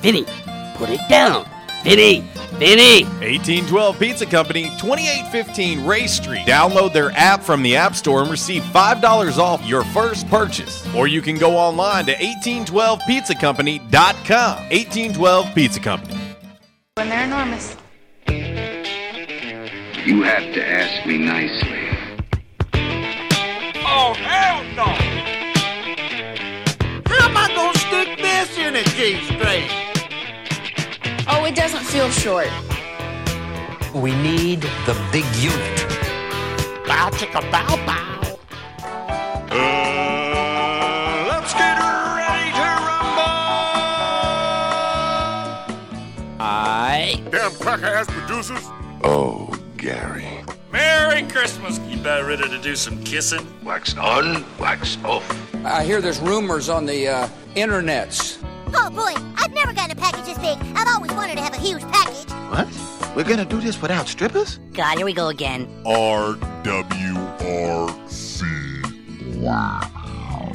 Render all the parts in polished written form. Vinny, put it down. Vinny, Vinny. 1812 Pizza Company, 2815 Ray Street. Download their app from the App Store and receive $5 off your first purchase. Or you can go online to 1812pizzacompany.com. 1812 Pizza Company. When they're enormous. You have to ask me nicely. Oh, hell no. How am I going to stick this in a G-string? Oh, it doesn't feel short. We need the big unit. Bow chicka bow bow. Let's get ready to rumble. I. Damn cracker-ass producers. Oh, Gary. Merry Christmas. You better ready to do some kissing. Wax on, wax off. I hear there's rumors on the internets. Oh, boy, I've never gotten a package this big. I've always wanted to have a huge package. What? We're going to do this without strippers? God, here we go again. RWRC. Wow.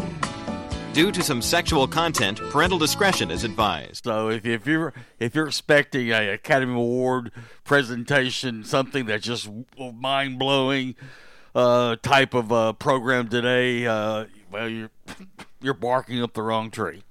Due to some sexual content, parental discretion is advised. So if you're expecting an Academy Award presentation, something that's just mind-blowing type of program today, you're barking up the wrong tree.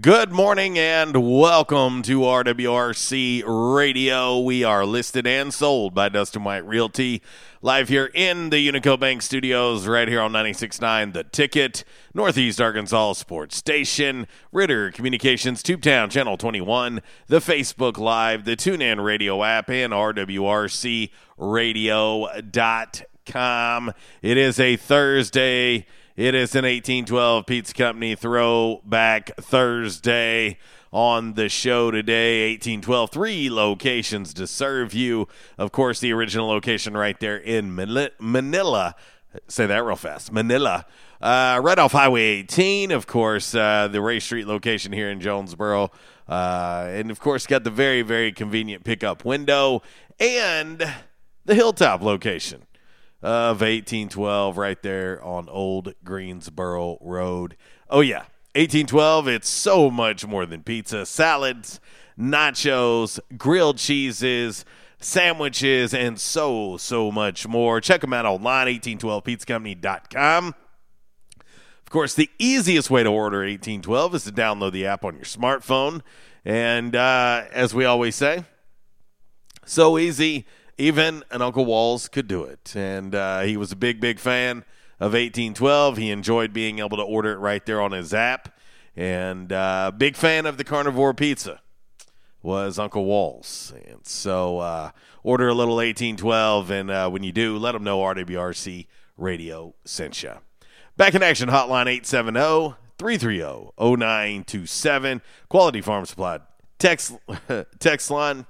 Good morning and welcome to RWRC Radio. We are listed and sold by Dustin White Realty, live here in the Unico Bank studios, right here on 96.9 The Ticket, Northeast Arkansas Sports Station, Ritter Communications, Tubetown, Channel 21, the Facebook Live, the TuneIn Radio app, and RWRCradio.com. It is a Thursday. It is an 1812 Pizza Company Throwback Thursday on the show today. 1812, three locations to serve you. Of course, the original location right there in Manila. Say that real fast. Manila. Right off Highway 18, of course, the Ray Street location here in Jonesboro. And, of course, got the very, very convenient pickup window and the Hilltop location of 1812 right there on Old Greensboro Road. Oh, yeah, 1812, it's so much more than pizza. Salads, nachos, grilled cheeses, sandwiches, and so, so much more. Check them out online, 1812pizzacompany.com. Of course, the easiest way to order 1812 is to download the app on your smartphone. And as we always say, so easy. Even an Uncle Walls could do it, and he was a big, big fan of 1812. He enjoyed being able to order it right there on his app, and big fan of the carnivore pizza was Uncle Walls. And so order a little 1812, and when you do, let them know RWRC Radio sent you. Back in Action Hotline 870-330-0927. Quality Farm Supply text line.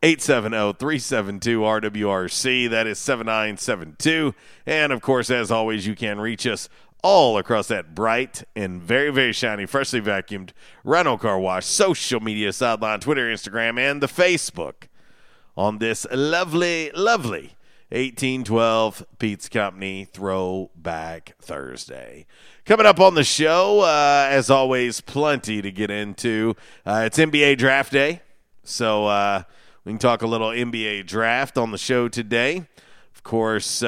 870-372-RWRC, that is 7972. And, of course, as always, you can reach us all across that bright and very, very shiny, freshly vacuumed Rhino Car Wash social media sideline, Twitter, Instagram, and the Facebook on this lovely, lovely 1812 Pizza Company Throwback Thursday. Coming up on the show, as always, plenty to get into. It's NBA Draft Day, so we can talk a little NBA draft on the show today. Of course,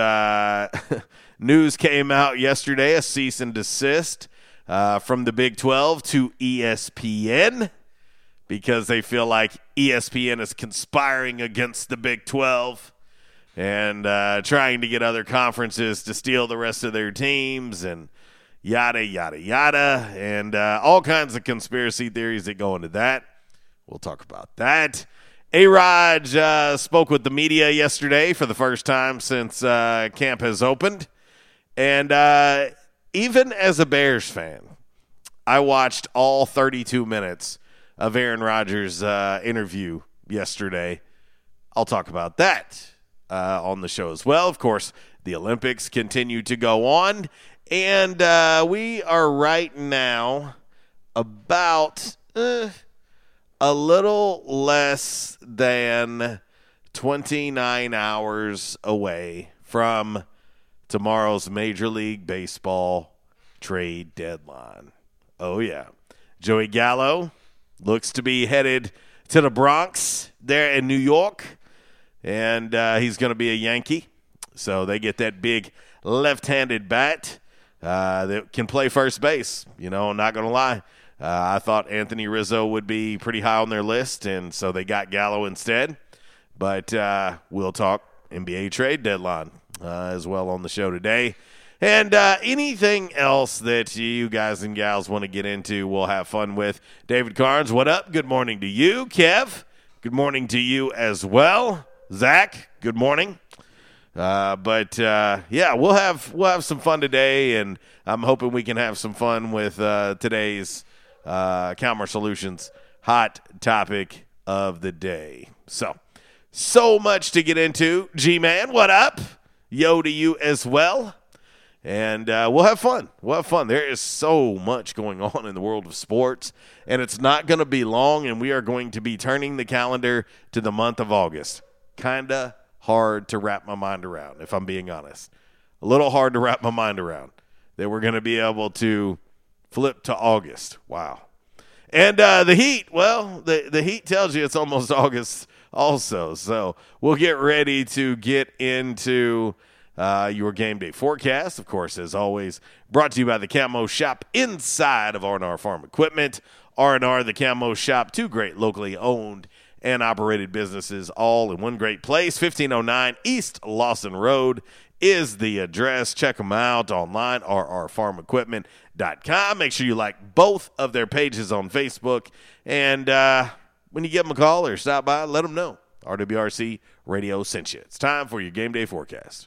news came out yesterday, a cease and desist from the Big 12 to ESPN because they feel like ESPN is conspiring against the Big 12. and trying to get other conferences to steal the rest of their teams and yada, yada, yada, and all kinds of conspiracy theories that go into that. We'll talk about that. A-Rod spoke with the media yesterday for the first time since camp has opened. And even as a Bears fan, I watched all 32 minutes of Aaron Rodgers' interview yesterday. I'll talk about that on the show as well. Of course, the Olympics continue to go on. And we are right now about... a little less than 29 hours away from tomorrow's Major League Baseball trade deadline. Oh, yeah. Joey Gallo looks to be headed to the Bronx there in New York, and he's going to be a Yankee. So they get that big left-handed bat that can play first base. You know, I'm not going to lie. I thought Anthony Rizzo would be pretty high on their list, and so they got Gallo instead. But we'll talk NBA trade deadline as well on the show today. And anything else that you guys and gals want to get into, we'll have fun with. David Carnes, what up? Good morning to you. Kev, good morning to you as well. Zach, good morning. Yeah, we'll have some fun today, and I'm hoping we can have some fun with today's Calmer Solutions hot topic of the day. So much to get into. G-Man, what up? Yo to you as well. And we'll have fun. There is so much going on in the world of sports, and it's not going to be long, and we are going to be turning the calendar to the month of August. Kind of hard to wrap my mind around, if I'm being honest. A little hard to wrap my mind around that we're going to be able to flip to August. Wow. And the heat, well, the heat tells you it's almost August also. So we'll get ready to get into your game day forecast. Of course, as always, brought to you by the Camo Shop inside of R&R Farm Equipment. R&R, the Camo Shop, two great locally owned and operated businesses all in one great place. 1509 East Lawson Road is the address. Check them out online, rrfarmequipment.com. Make sure you like both of their pages on Facebook. And when you give them a call or stop by, let them know RWRC Radio sent you. It's time for your game day forecast.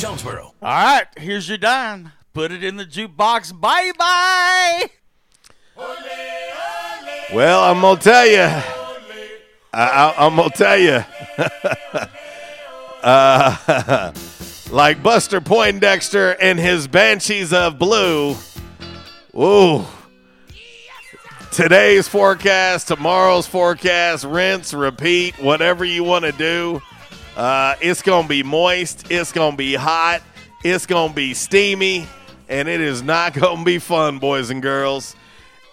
Jonesboro. All right, here's your dime. Put it in the jukebox. Bye-bye. Well, I'm going to tell you. I'm going to tell you. Like Buster Poindexter and his Banshees of Blue. Ooh. Today's forecast, tomorrow's forecast, rinse, repeat, whatever you want to do. It's going to be moist. It's going to be hot. It's going to be steamy. And it is not going to be fun, boys and girls.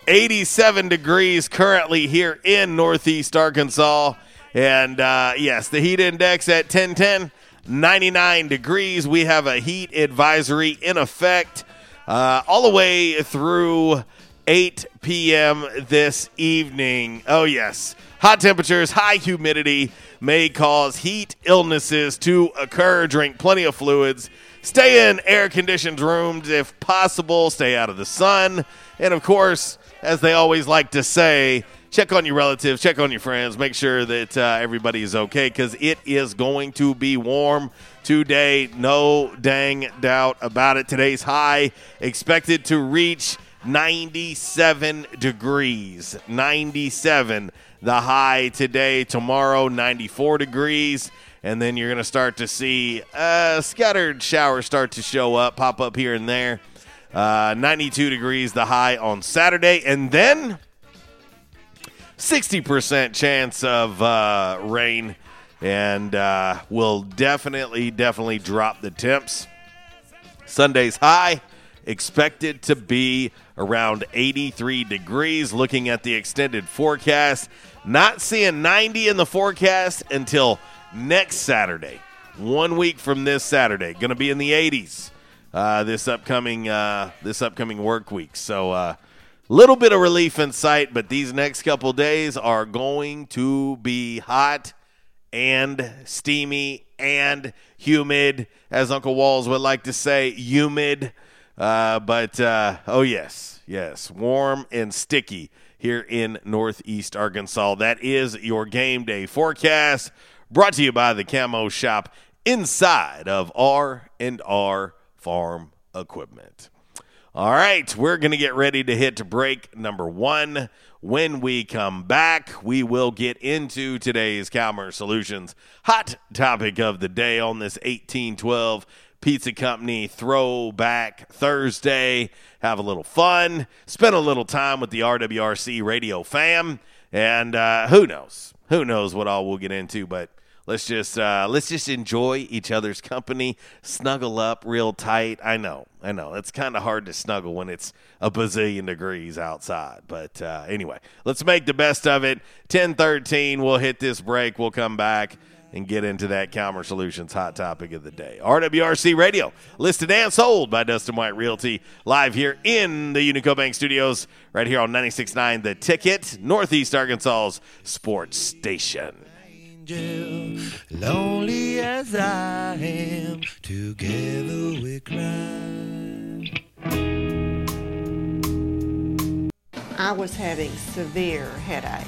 87 degrees currently here in Northeast Arkansas. And, yes, the heat index at 1010, 99 degrees. We have a heat advisory in effect all the way through 8 p.m. this evening. Oh, yes. Hot temperatures, high humidity may cause heat illnesses to occur. Drink plenty of fluids. Stay in air-conditioned rooms if possible. Stay out of the sun. And, of course, as they always like to say, check on your relatives, check on your friends. Make sure that everybody is okay because it is going to be warm today. No dang doubt about it. Today's high expected to reach 97 degrees. 97 the high today. Tomorrow, 94 degrees. And then you're going to start to see scattered showers start to show up, pop up here and there. 92 degrees the high on Saturday. And then 60% chance of rain And we'll definitely drop the temps. Sunday's high expected to be around 83 degrees. Looking at the extended forecast, not seeing 90 in the forecast until next Saturday. 1 week from this Saturday, going to be in the 80s this upcoming work week. So little bit of relief in sight, but these next couple days are going to be hot and steamy and humid, as Uncle Walls would like to say, humid. But warm and sticky here in Northeast Arkansas. That is your game day forecast, brought to you by the Camo Shop inside of R&R Farm Equipment. All right, we're going to get ready to hit break number one. When we come back, we will get into today's Calmer Solutions hot topic of the day on this 1812 Pizza Company Throwback Thursday. Have a little fun, spend a little time with the RWRC radio fam, and who knows what all we'll get into, but let's just enjoy each other's company, snuggle up real tight. I know it's kind of hard to snuggle when it's a bazillion degrees outside, but anyway, let's make the best of it. 10:13, we'll hit this break, we'll come back and get into that Calmer Solutions hot topic of the day. RWRC Radio, listed and sold by Dustin White Realty, live here in the Unico Bank Studios, right here on 96.9 The Ticket, Northeast Arkansas's sports station. Angel, lonely as I am, together we cry. I was having severe headaches.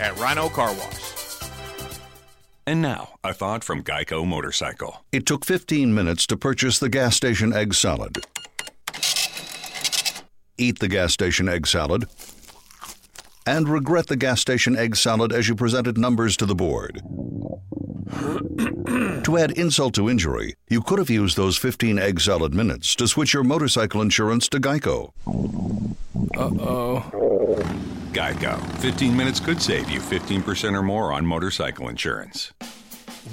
at Rhino Car Wash. And now, a thought from Geico Motorcycle. It took 15 minutes to purchase the gas station egg salad. Eat the gas station egg salad. and regret the gas station egg salad as you presented numbers to the board. To add insult to injury, you could have used those 15 egg salad minutes to switch your motorcycle insurance to Geico. Uh-oh. Geico. 15 minutes could save you 15% or more on motorcycle insurance.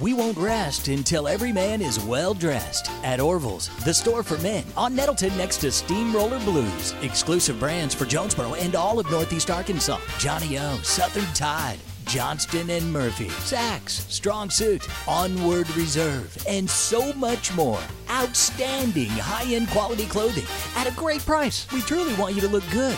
We won't rest until every man is well-dressed. At Orville's, the store for men, on Nettleton next to Steamroller Blues. Exclusive brands for Jonesboro and all of Northeast Arkansas. Johnny O, Southern Tide, Johnston & Murphy, Saks, Strong Suit, Onward Reserve, and so much more. Outstanding high-end quality clothing at a great price. We truly want you to look good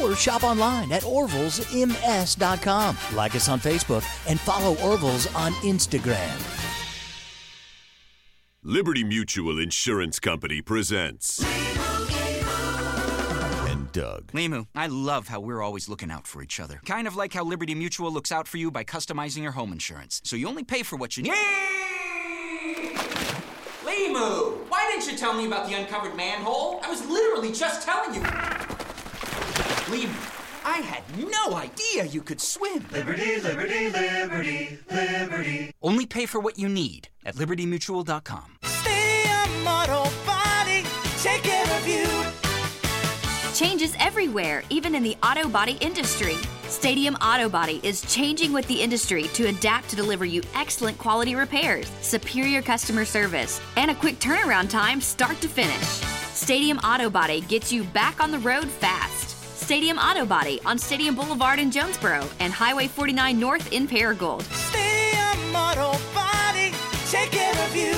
or shop online at orvilsms.com. Like us on Facebook and follow Orville's on Instagram. Liberty Mutual Insurance Company presents Lemu and Doug. Lemu, I love how we're always looking out for each other. Kind of like how Liberty Mutual looks out for you by customizing your home insurance, so you only pay for what you need. Lemu, why didn't you tell me about the uncovered manhole? I was literally just telling you. Lemu, I had no idea you could swim. Liberty, liberty, liberty, liberty. Only pay for what you need at libertymutual.com. Stadium Auto Body, take care of you. Changes everywhere, even in the auto body industry. Stadium Auto Body is changing with the industry to adapt to deliver you excellent quality repairs, superior customer service, and a quick turnaround time start to finish. Stadium Auto Body gets you back on the road fast. Stadium Auto Body on Stadium Boulevard in Jonesboro and Highway 49 North in Paragould. Stadium Auto Body, take care of you.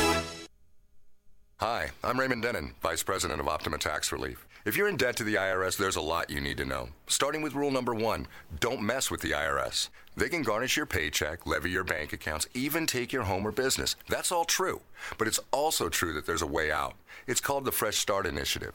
Hi, I'm Raymond Denon, Vice President of Optima Tax Relief. If you're in debt to the IRS, there's a lot you need to know. Starting with rule number 1, don't mess with the IRS. They can garnish your paycheck, levy your bank accounts, even take your home or business. That's all true. But it's also true that there's a way out. It's called the Fresh Start Initiative.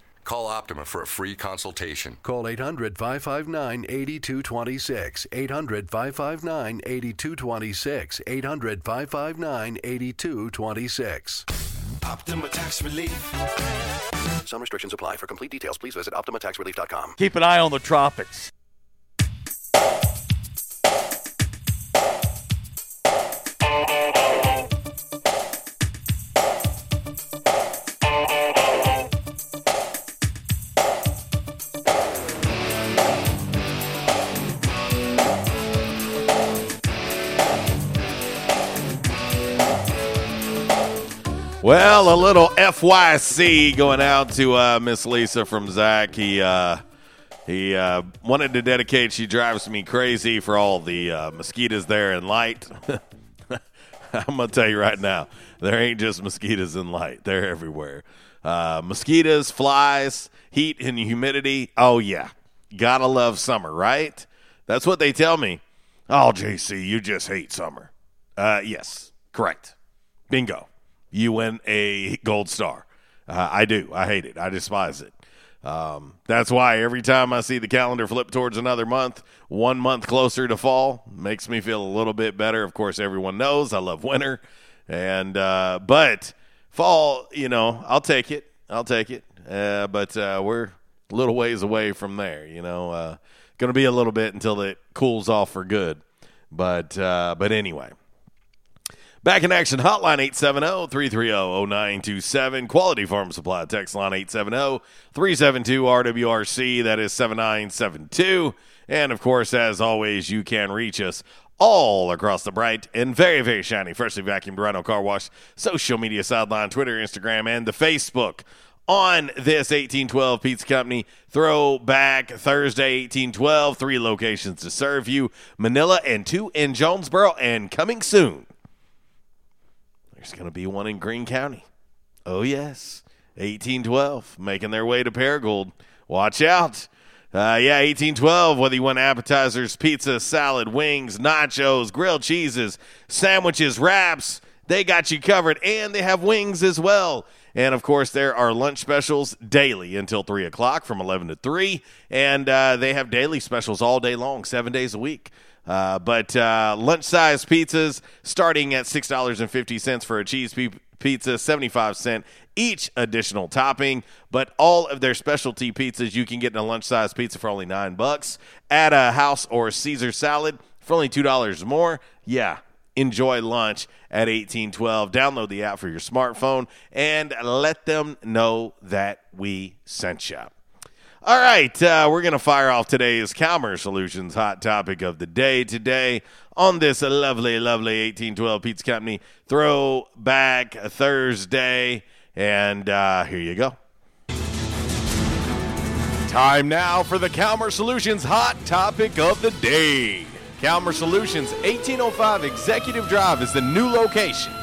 call Optima for a free consultation. Call 800-559-8226, 800-559-8226, 800-559-8226. Optima Tax Relief. Some restrictions apply. For complete details, please visit OptimaTaxRelief.com. Keep an eye on the tropics. Well, a little FYC going out to Miss Lisa from Zach. He wanted to dedicate She Drives Me Crazy for all the mosquitoes there in Light. I'm going to tell you right now, there ain't just mosquitoes in Light. They're everywhere. Mosquitoes, flies, heat and humidity. Oh, yeah. Gotta love summer, right? That's what they tell me. Oh, JC, you just hate summer. Yes, correct. Bingo. You win a gold star. I do. I hate it. I despise it. That's why every time I see the calendar flip towards another month, 1 month closer to fall, makes me feel a little bit better. Of course, everyone knows I love winter. But fall, you know, I'll take it. I'll take it. But we're a little ways away from there, you know. Going to be a little bit until it cools off for good. But anyway. Back in Action Hotline, 870-330-0927. Quality Farm Supply text line, 870-372-RWRC. That is 7972. And, of course, as always, you can reach us all across the bright and very, very shiny freshly vacuumed Rhino Car Wash social media sideline, Twitter, Instagram, and the Facebook. On this 1812 Pizza Company Throwback Thursday, 1812, 3 locations to serve you, Manila and 2 in Jonesboro, and coming soon, there's going to be one in Greene County. Oh, yes, 1812, making their way to Paragould. Watch out. 1812, whether you want appetizers, pizza, salad, wings, nachos, grilled cheeses, sandwiches, wraps, they got you covered, and they have wings as well. And, of course, there are lunch specials daily until 3 o'clock from 11 to 3. And they have daily specials all day long, 7 days a week. But lunch-sized pizzas starting at $6.50 for a cheese pizza, 75 cents each additional topping. But all of their specialty pizzas you can get in a lunch-sized pizza for only $9. Add a house or Caesar salad for only $2 more. Yeah. Enjoy lunch at 1812. Download the app for your smartphone and let them know that we sent you. All right, we're going to fire off today's Calmer Solutions hot topic of the day today on this lovely, lovely 1812 Pizza Company Throwback Thursday. And here you go. Time now for the Calmer Solutions hot topic of the day. Calmer Solutions, 1805 Executive Drive is the new location.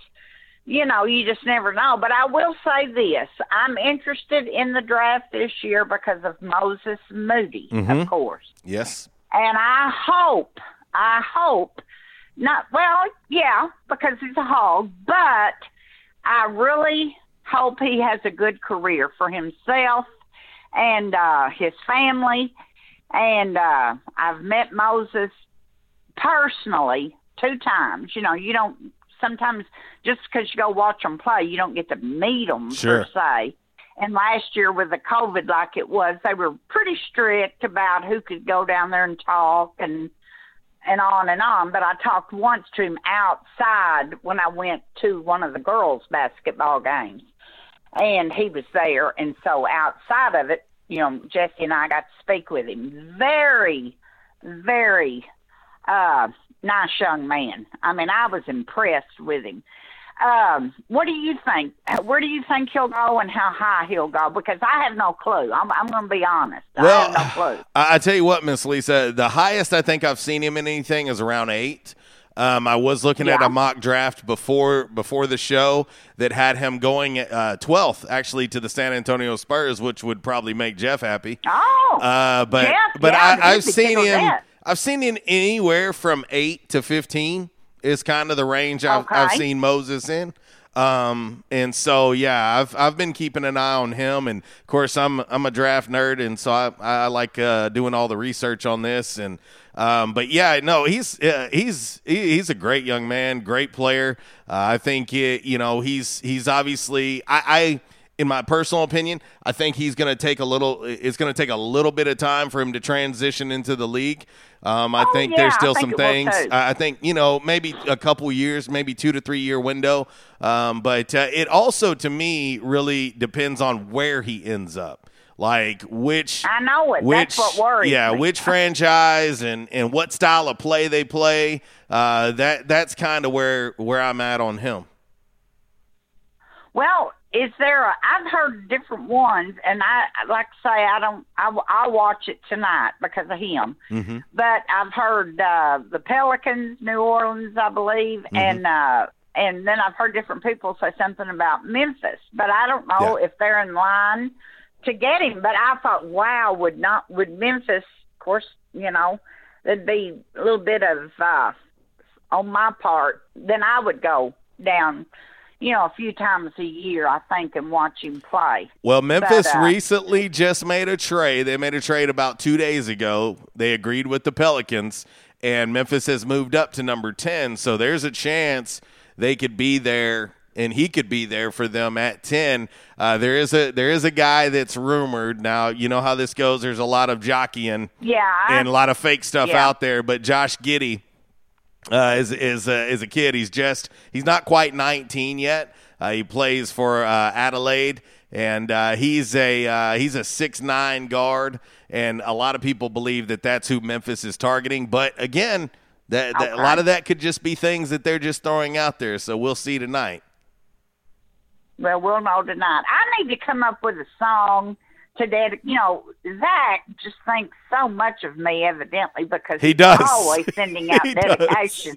you know, you just never know. But I will say this, I'm interested in the draft this year because of Moses Moody, of course. Yes. And I hope, not, well, yeah, because he's a hog, but I really hope he has a good career for himself and his family. And I've met Moses personally 2 times. You know, you don't sometimes, just because you go watch them play, you don't get to meet them, sure, per se. And last year with the COVID like it was, they were pretty strict about who could go down there and talk and on and on. But I talked once to him outside when I went to one of the girls' basketball games. And he was there. And so outside of it, you know, Jesse and I got to speak with him. Very, very nice young man. I mean, I was impressed with him. What do you think? Where do you think he'll go and how high he'll go? Because I have no clue. I'm going to be honest. Well, I have no clue. I tell you what, Miss Lisa, the highest I think I've seen him in anything is around 8. I was looking at a mock draft before the show that had him going 12th, actually, to the San Antonio Spurs, which would probably make Jeff happy. Oh, I've seen him anywhere from 8 to 15 is kind of the range I've seen Moses in. And so yeah, I've been keeping an eye on him, and of course I'm a draft nerd, and so I like doing all the research on this, and but yeah, no, he's a great young man, great player. I think he's obviously I in my personal opinion, I think it's going to take a little bit of time for him to transition into the league. There's still some things. I think, you know, maybe a couple years, maybe 2 to 3 year window. But it also, to me, really depends on where he ends up. Like which, I know it. Which, that's what worries me. Which franchise and what style of play they play. That's kind of where I'm at on him. Well, is there I've heard different ones, and I like to say I'll watch it tonight because of him. Mm-hmm. But I've heard the Pelicans, New Orleans, I believe, mm-hmm. And then I've heard different people say something about Memphis. But I don't know if they're in line to get him. But I thought, wow, would Memphis, of course, you know, there'd be a little bit of on my part. Then I would go down, you know, a few times a year, I think, and watch him play. Well, Memphis recently just made a trade. They made a trade about 2 days ago. They agreed with the Pelicans, and Memphis has moved up to number 10, so there's a chance they could be there and he could be there for them at 10. There is a guy that's rumored. Now, you know how this goes. There's a lot of jockeying and a lot of fake stuff out there, but Josh Giddey, is a kid. He's not quite 19 yet. He plays for Adelaide, and he's a 6'9" guard, and a lot of people believe that that's who Memphis is targeting. But again, that a lot of that could just be things that they're just throwing out there. So we'll see tonight. Well, we'll know tonight. I need to come up with a song today. You know, Zach just thinks so much of me, evidently, because he's always sending out dedication.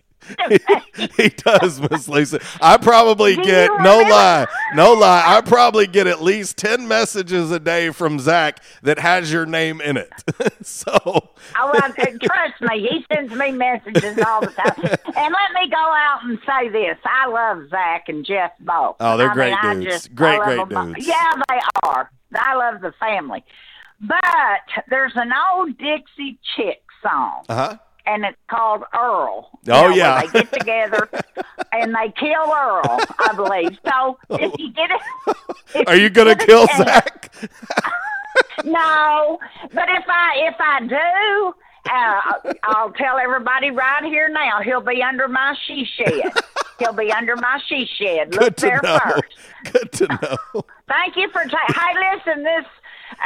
He does, Miss Lisa. I probably get, no lie, I probably get at least 10 messages a day from Zach that has your name in it. Trust me, he sends me messages all the time. And let me go out and say this. I love Zach and Jeff both. Oh, they're great dudes. Great dudes. Yeah, they are. I love the family. But there's an old Dixie Chick song. Uh-huh. and it's called Earl. Oh, yeah. They get together and they kill Earl, I believe. So if you get it, are you going to kill Zach? No, but if I do. I'll tell everybody right here now, he'll be under my she shed. He'll be under my she shed. Look there first. Good to know. Thank you for hey, listen, this,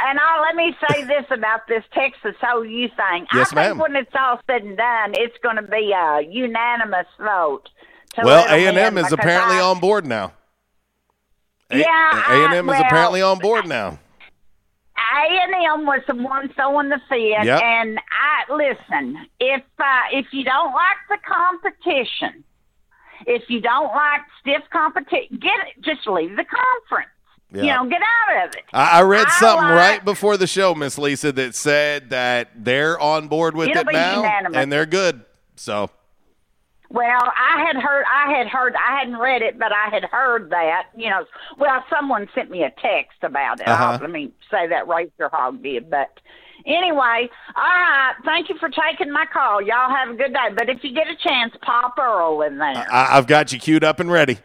and let me say this about this Texas OU thing. Yes, I think when it's all said and done, it's going to be a unanimous vote. Well, A&M is apparently on board now. A&M is apparently on board now. A&M was the one throwing the fifth, yep. And listen, if you don't like the competition, if you don't like stiff competition, just leave the conference. Yep. You know, get out of it. I read something right before the show, Miss Lisa, that said that they're on board with it now, and they're good. So, well, I had heard, I hadn't read it, but I had heard that, you know, well, someone sent me a text about it. Uh-huh. Let me say that Razor Hog did, but anyway, all right, thank you for taking my call. Y'all have a good day, but if you get a chance, pop Earl in there. I've got you queued up and ready.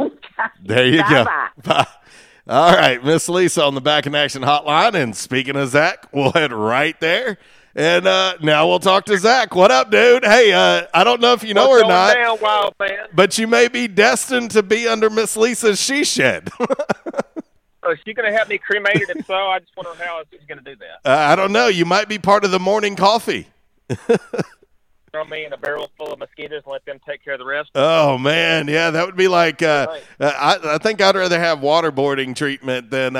Okay. There you go. Bye. All right, Miss Lisa on the Back in Action hotline, and speaking of Zach, we'll head right there. And now we'll talk to Zach. What up, dude? Hey, I don't know if you know or not, down, wild man? But you may be destined to be under Miss Lisa's she shed. Is she going to have me cremated? If so, I just wonder how she's going to do that. I don't know. You might be part of the morning coffee. Throw me in a barrel full of mosquitoes and let them take care of the rest. Oh, man. Yeah, that would be like I think I'd rather have waterboarding treatment than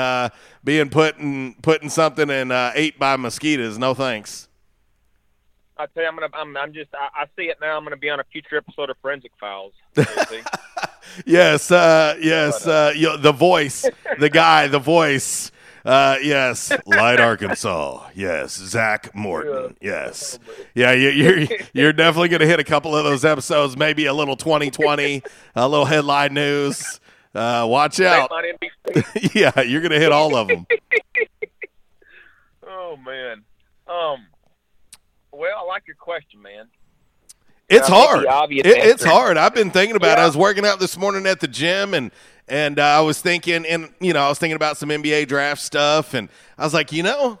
being putting something in ate by mosquitoes. No, thanks. I tell you, I see it now. I'm gonna be on a future episode of Forensic Files. The voice, the guy, the voice. Yes, Light Arkansas. Yes, Zach Morton. Yes, yeah, you're definitely gonna hit a couple of those episodes. Maybe a little 2020, a little headline news. Watch out. Yeah, you're gonna hit all of them. Oh man. Well, I like your question, man. It's hard. It's hard. I've been thinking about it. I was working out this morning at the gym, and I was thinking, and you know, I was thinking about some NBA draft stuff, and I was like, you know,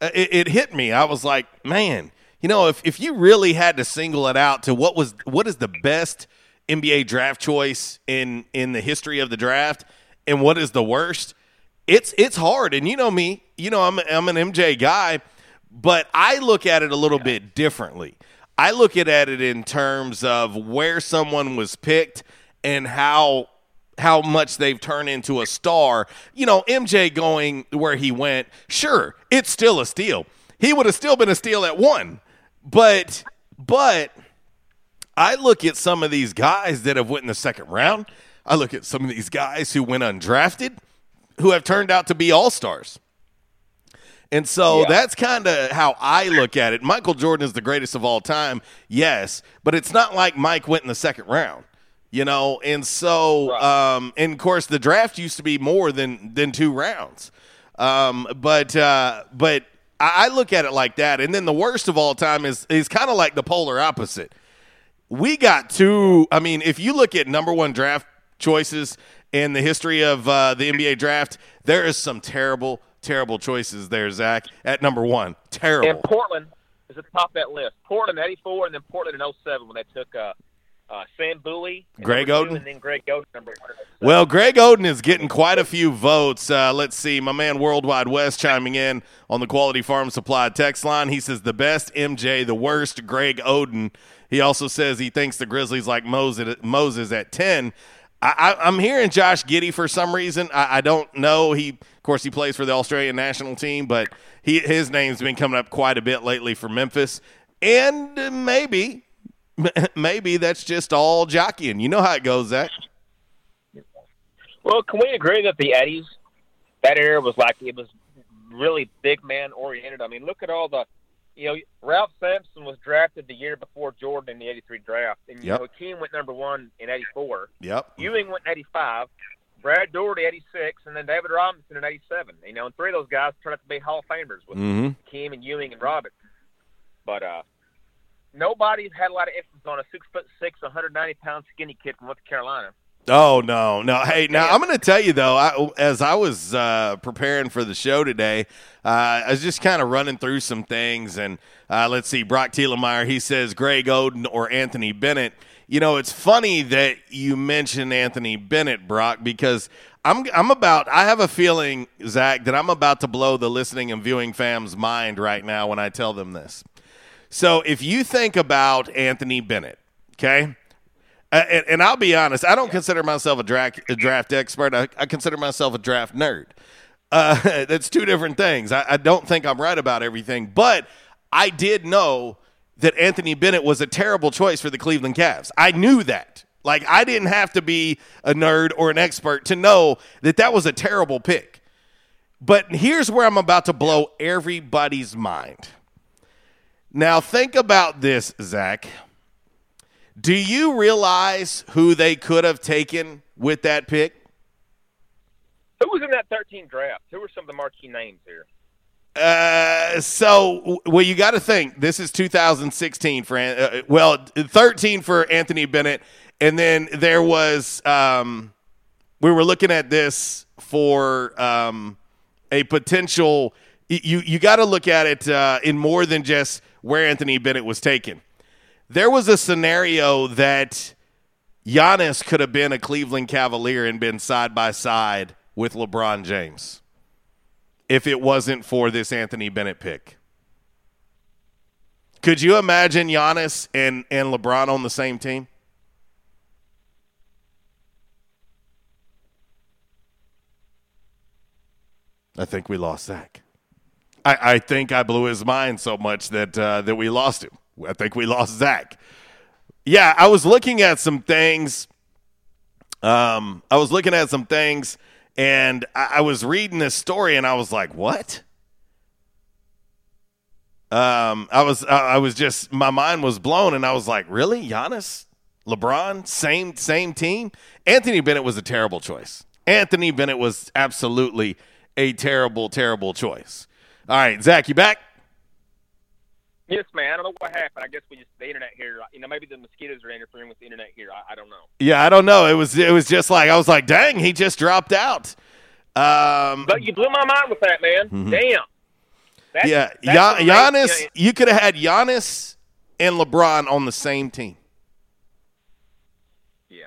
it hit me. I was like, man, you know, if you really had to single it out to what is the best NBA draft choice in the history of the draft, and what is the worst, it's hard. And you know me, you know, I'm an MJ guy, but I look at it a little bit differently. I look at it in terms of where someone was picked and how much they've turned into a star. You know, MJ going where he went, sure, it's still a steal. He would have still been a steal at one. But I look at some of these guys that have went in the second round. I look at some of these guys who went undrafted who have turned out to be all-stars. And so that's kind of how I look at it. Michael Jordan is the greatest of all time, yes, but it's not like Mike went in the second round, you know. And so, and of course, the draft used to be more than two rounds. But I look at it like that. And then the worst of all time is kind of like the polar opposite. We got two. I mean, if you look at number one draft choices in the history of the NBA draft, there is some terrible choices there, Zach, at number one. Terrible. And Portland is at the top of that list. Portland in 1984, and then Portland in 1907 when they took Sam Bowie. Greg Oden. And then Greg Oden, number one. Well, Greg Oden is getting quite a few votes. Let's see. My man Worldwide West chiming in on the Quality Farm Supply text line. He says the best MJ, the worst Greg Oden. He also says he thinks the Grizzlies like Moses at 10. I'm hearing Josh Giddey for some reason. I don't know. Of course, he plays for the Australian national team, but his name's been coming up quite a bit lately for Memphis. And maybe that's just all jockeying. You know how it goes, Zach. Well, can we agree that the 80s, that era was like it was really big man oriented? I mean, look at all the – you know, Ralph Sampson was drafted the year before Jordan in the 83 draft. And, you know, Hakeem went number one in 84. Yep. Ewing went in 85. Brad Doherty, 86, and then David Robinson in 87. You know, and three of those guys turned out to be Hall of Famers with Kim and Ewing and Robinson. But nobody's had a lot of emphasis on a 6'6", 190-pound skinny kid from North Carolina. Oh, no. Hey, now I'm going to tell you, though, as I was preparing for the show today, I was just kind of running through some things. And let's see, Brock Thielemeyer, he says Greg Oden or Anthony Bennett. You know, it's funny that you mentioned Anthony Bennett, Brock, because I have a feeling, Zach, that I'm about to blow the listening and viewing fam's mind right now when I tell them this. So if you think about Anthony Bennett, okay? And I'll be honest, I don't consider myself a draft expert. I consider myself a draft nerd. That's two different things. I don't think I'm right about everything, but I did know that Anthony Bennett was a terrible choice for the Cleveland Cavs. I knew that. Like, I didn't have to be a nerd or an expert to know that that was a terrible pick. But here's where I'm about to blow everybody's mind. Now, think about this, Zach. Do you realize who they could have taken with that pick? Who was in that 13 draft? Who were some of the marquee names here? So, you got to think. This is 2016 for 13 for Anthony Bennett. And then there was we were looking at this for a potential – you got to look at it in more than just where Anthony Bennett was taken. There was a scenario that Giannis could have been a Cleveland Cavalier and been side by side with LeBron James if it wasn't for this Anthony Bennett pick. Could you imagine Giannis and LeBron on the same team? I think we lost Zach. I think I blew his mind so much that we lost him. I think we lost Zach. Yeah, I was looking at some things. And I was reading this story, and I was like, "What?" I was just, my mind was blown, and I was like, "Really? Giannis, LeBron, same team?" Anthony Bennett was a terrible choice. Anthony Bennett was absolutely a terrible, terrible choice. All right, Zach, you back? Yes, man. I don't know what happened. I guess the internet here. You know, maybe the mosquitoes are interfering with the internet here. I don't know. Yeah, I don't know. It was just like, I was like, dang, he just dropped out. But you blew my mind with that, man. Mm-hmm. Damn. That's Giannis. You could have had Giannis and LeBron on the same team. Yeah,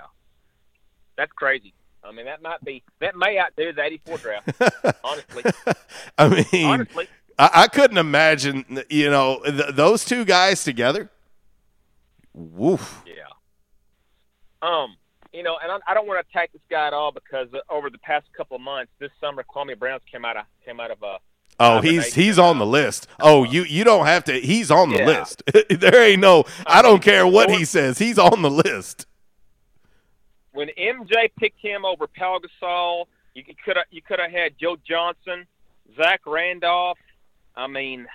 that's crazy. I mean, that may outdo the '84 draft. Honestly. I couldn't imagine, you know, those two guys together. Woof. Yeah. You know, and I don't want to attack this guy at all because over the past couple of months, this summer, Kwame Browns came out of a. Oh, he's on the list. Oh, you don't have to. He's on the list. There ain't no. I don't care what he says. He's on the list. When MJ picked him over Pau Gasol, you could have had Joe Johnson, Zach Randolph. I mean,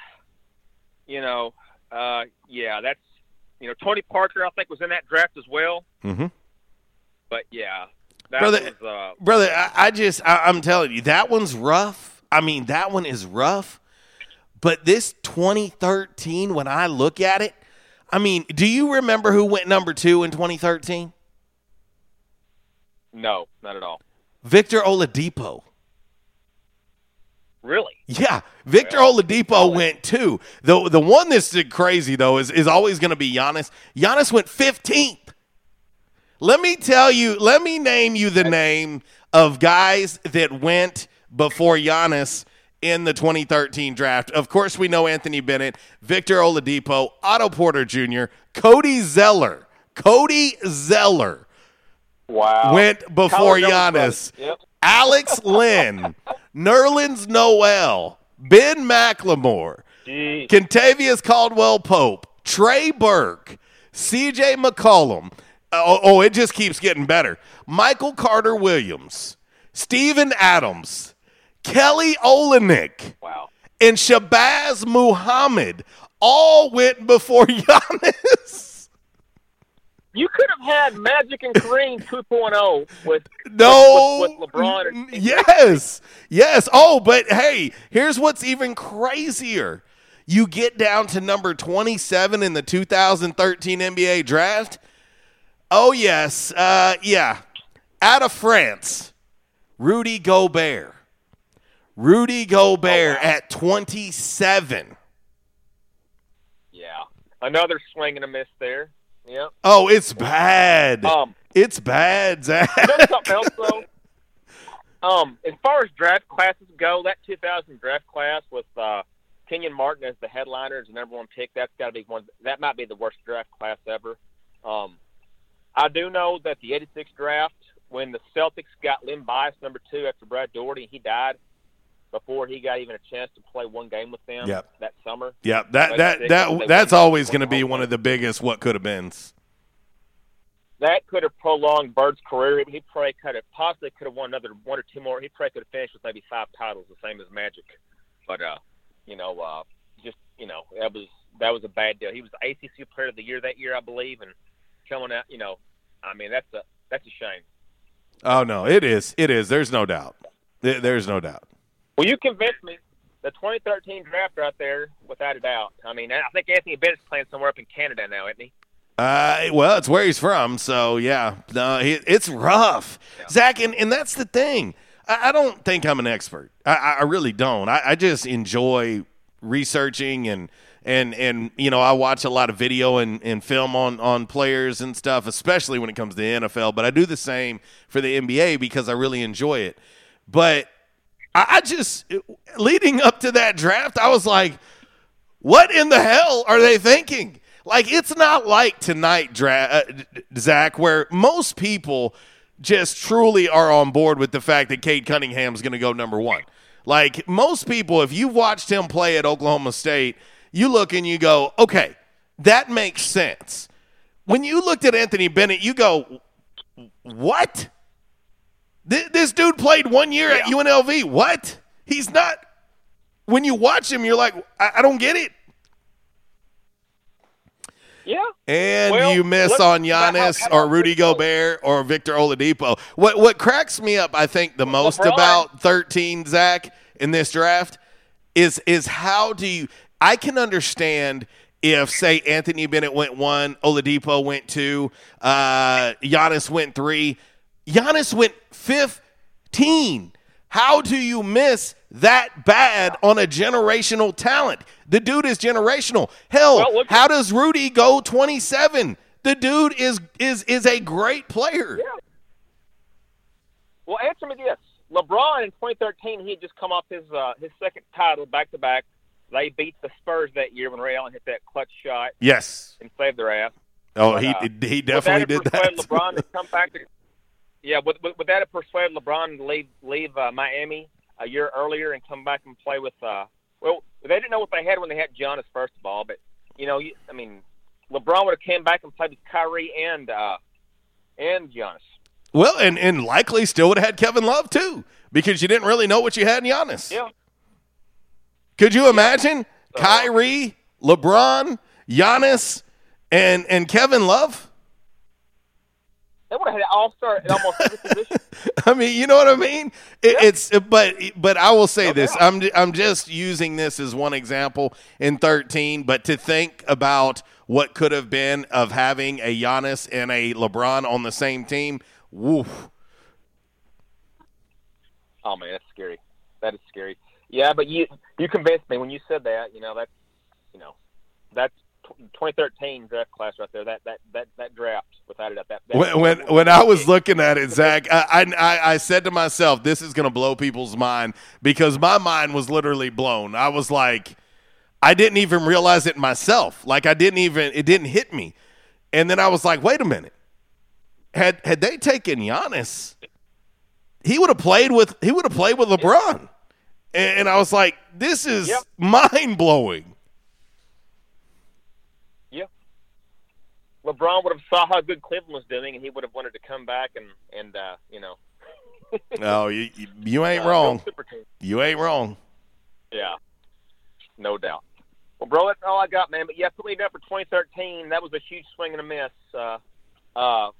you know, that's, you know, Tony Parker, I think, was in that draft as well. Mm-hmm. But, yeah. Brother, I'm telling you, that one's rough. I mean, that one is rough. But this 2013, when I look at it, I mean, do you remember who went number 2 in 2013? No, not at all. Victor Oladipo. Really? Yeah. Victor Oladipo went 2. The one that's crazy, though, is always going to be Giannis. Giannis went 15th. Let me name you the name of guys that went before Giannis in the 2013 draft. Of course, we know Anthony Bennett, Victor Oladipo, Otto Porter Jr., Cody Zeller. Wow. Went before Giannis. Yep. Alex Lynn, Nerlens Noel, Ben McLemore, Kentavious Caldwell-Pope, Trey Burke, C.J. McCollum. Oh, it just keeps getting better. Michael Carter Williams, Steven Adams, Kelly Olynyk, wow, and Shabazz Muhammad all went before Giannis. You could have had Magic and Kareem 2.0 with LeBron. Yes. Oh, but hey, here's what's even crazier. You get down to number 27 in the 2013 NBA draft. Oh, yes. Yeah. Out of France, Rudy Gobert. Rudy Gobert at 27. Yeah. Another swing and a miss there. Yep. Oh, it's bad. It's bad, Zach. Something else, though. As far as draft classes go, that 2000 draft class with Kenyon Martin as the headliner as the number one pick, that's got to be one. That might be the worst draft class ever. I do know that the 86 draft, when the Celtics got Len Bias number 2 after Brad Daugherty, he died before he got even a chance to play one game with them that summer. Yeah, that's always going to be one of the biggest what could have been. That could have prolonged Bird's career. He probably could have won another one or two more. He probably could have finished with maybe 5 titles, the same as Magic. But that was a bad deal. He was the ACC Player of the Year that year, I believe, and coming out, that's a shame. Oh no, it is. It is. There's no doubt. There's no doubt. Well, you convinced me. The 2013 draft right there, without a doubt. I mean, I think Anthony Bennett's playing somewhere up in Canada now, isn't he? Well, it's where he's from, so yeah. No, it's rough. Yeah. Zach, and that's the thing. I don't think I'm an expert. I really don't. I just enjoy researching and I watch a lot of video and film on players and stuff, especially when it comes to the NFL, but I do the same for the NBA because I really enjoy it. But I just, leading up to that draft, I was like, what in the hell are they thinking? Like, it's not like tonight, Zach, where most people just truly are on board with the fact that Cade Cunningham's going to go number 1. Like, most people, if you've watched him play at Oklahoma State, you look and you go, okay, that makes sense. When you looked at Anthony Bennett, you go, what? This dude played 1 year at UNLV. What? He's not – when you watch him, you're like, I don't get it. Yeah. And you miss on Giannis or Rudy Gobert or Victor Oladipo. What cracks me up, I think, the most about 13, Zach, in this draft is how do you – I can understand if, say, Anthony Bennett went 1, Oladipo went 2, Giannis went 3. Giannis went 15. How do you miss that bad on a generational talent? The dude is generational. Hell, how does Rudy go 27? The dude is a great player. Yeah. Well, answer me this. LeBron in 2013, he had just come off his second title back-to-back. They beat the Spurs that year when Ray Allen hit that clutch shot. Yes. And saved their ass. Oh, but, he definitely did that. LeBron to come back to yeah, would that have persuaded LeBron to leave Miami a year earlier and come back and play with they didn't know what they had when they had Giannis, first of all. But, LeBron would have came back and played with Kyrie and Giannis. Well, and likely still would have had Kevin Love, too, because you didn't really know what you had in Giannis. Yeah. Could you imagine Kyrie, LeBron, Giannis, and Kevin Love? They would have had an all-star in almost every position. I mean, you know what I mean? It's but I will say this. I'm just using this as one example in 13, but to think about what could have been of having a Giannis and a LeBron on the same team, woof. Oh, man, that's scary. That is scary. Yeah, but you convinced me when you said that, that's 2013 draft class right there. That draft, without it, that when I was looking at it, Zach, I said to myself, this is going to blow people's mind, because my mind was literally blown. I was like, I didn't even realize it myself. Like, it didn't hit me. And then I was like, wait a minute. Had they taken Giannis, he would have played with LeBron. And I was like, this is mind-blowing. LeBron would have saw how good Cleveland was doing, and he would have wanted to come back and No, you ain't wrong. You ain't wrong. Yeah, no doubt. Well, bro, that's all I got, man. But, put me down for 2013. That was a huge swing and a miss. No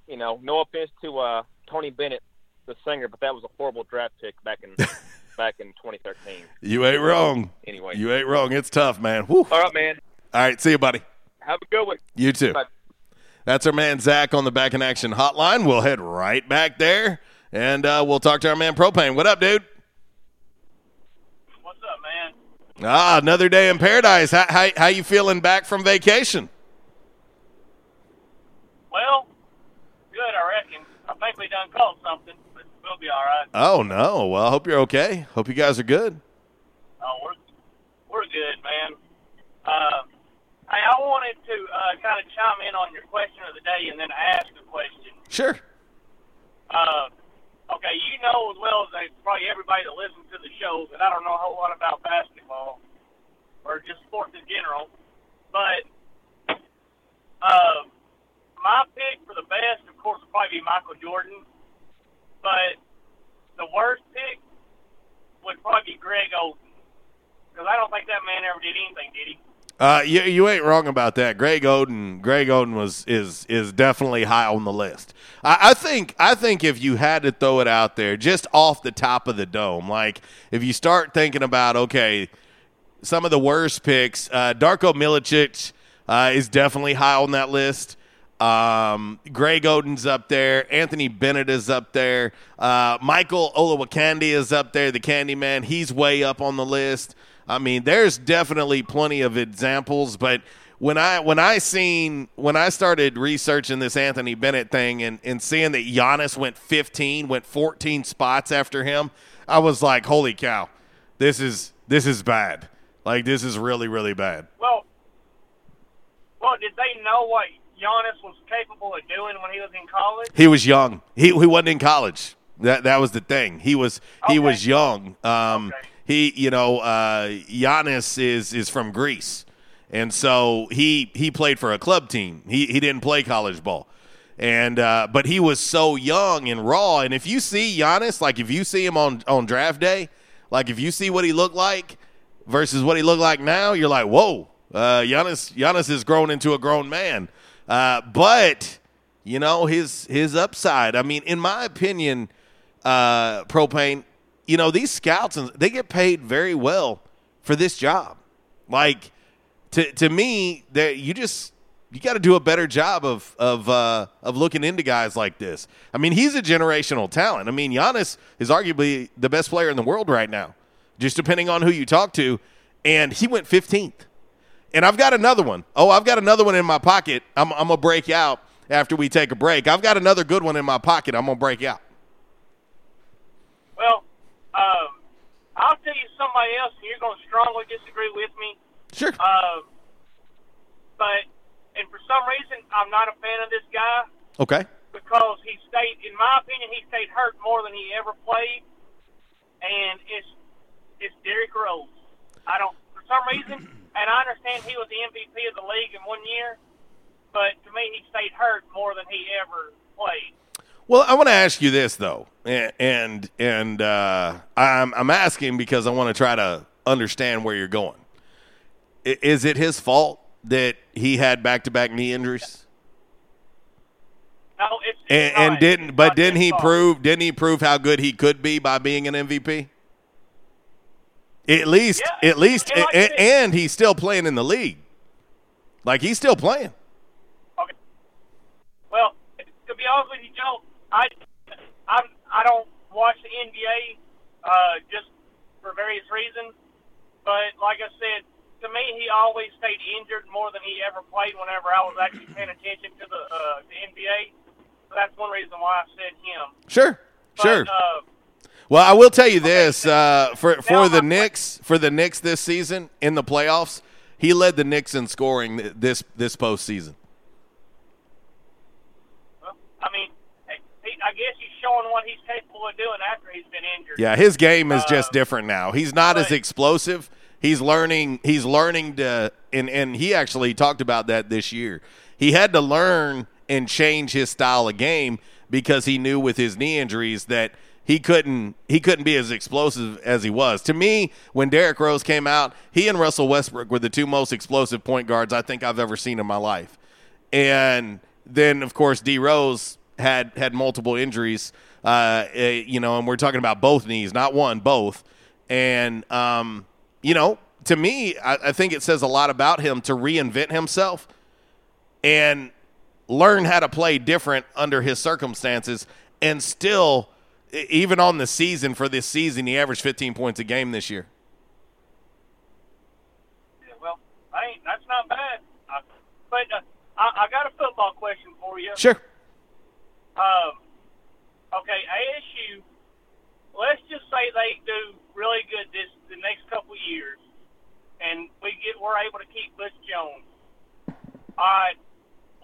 offense to Tony Bennett, the singer, but that was a horrible draft pick back in back in 2013. You ain't wrong. Anyway. You ain't wrong. It's tough, man. Whew. All right, man. All right. See you, buddy. Have a good one. You too. Bye. That's our man Zach on the Back in Action hotline. We'll head right back there, and we'll talk to our man Propane. What up, dude? What's up, man? Ah, another day in paradise. How you feeling back from vacation? Well, good, I reckon. I think we done caught something, but we'll be all right. Oh, no. Well, I hope you're okay. Hope you guys are good. Oh, we're good, man. Hey, I wanted to kind of chime in on your question of the day and then ask a question. Sure. Okay, you know as well as probably everybody that listens to the show that I don't know a whole lot about basketball or just sports in general, but my pick for the best, of course, would probably be Michael Jordan, but the worst pick would probably be Greg Oden, because I don't think that man ever did anything, did he? You ain't wrong about that. Greg Oden is definitely high on the list. I think if you had to throw it out there, just off the top of the dome, like if you start thinking about, okay, some of the worst picks, Darko Milicic is definitely high on that list. Greg Oden's up there. Anthony Bennett is up there. Michael Olowokandi is up there, the Candyman. He's way up on the list. I mean, there's definitely plenty of examples, but when I started researching this Anthony Bennett thing and seeing that Giannis went 14 spots after him, I was like, holy cow, this is bad. Like, this is really, really bad. Well, did they know what Giannis was capable of doing when he was in college? He was young. He wasn't in college. That was the thing. He was young. Okay. Giannis is from Greece, and so he played for a club team. He didn't play college ball, and but he was so young and raw. And if you see Giannis, like if you see him on draft day, like if you see what he looked like versus what he looked like now, you're like, whoa, Giannis has grown into a grown man. But you know his upside. I mean, in my opinion, Propane. You know, these scouts, they get paid very well for this job. Like, to me, you got to do a better job of looking into guys like this. I mean, he's a generational talent. I mean, Giannis is arguably the best player in the world right now, just depending on who you talk to. And he went 15th. And I've got another one. Oh, I've got another one in my pocket. I'm going to break out after we take a break. I've got another good one in my pocket. I'm going to break out. Well, I'll tell you somebody else, and you're going to strongly disagree with me. Sure. But for some reason, I'm not a fan of this guy. Okay. Because he stayed, in my opinion, he stayed hurt more than he ever played. And it's Derrick Rose. For some reason, and I understand he was the MVP of the league in 1 year, but to me, he stayed hurt more than he ever played. Well, I want to ask you this, though, and I'm asking because I want to try to understand where you're going. Is it his fault that he had back-to-back knee injuries? No, it's and didn't. But didn't he prove? Didn't he prove how good he could be by being an MVP? At least, and he's still playing in the league. Like, he's still playing. Okay. Well, to be honest with you, Joe. I don't watch the NBA just for various reasons, but like I said, to me he always stayed injured more than he ever played. Whenever I was actually paying attention to the NBA, so that's one reason why I said him. Sure. Well, I will tell you this: for the Knicks this season in the playoffs, he led the Knicks in scoring this postseason. I guess he's showing what he's capable of doing after he's been injured. Yeah, his game is just different now. He's not as explosive. He's learning to – and he actually talked about that this year. He had to learn and change his style of game because he knew with his knee injuries that he couldn't be as explosive as he was. To me, when Derrick Rose came out, he and Russell Westbrook were the two most explosive point guards I think I've ever seen in my life. And then, of course, D. Rose – had multiple injuries, and we're talking about both knees, not one, both. And, you know, to me, I think it says a lot about him to reinvent himself and learn how to play different under his circumstances. And still, even on the season, for this season, he averaged 15 points a game this year. Yeah, well, that's not bad. But I got a football question for you. Sure. Okay, ASU, let's just say they do really good the next couple of years, and we're able to keep Butch Jones. All right,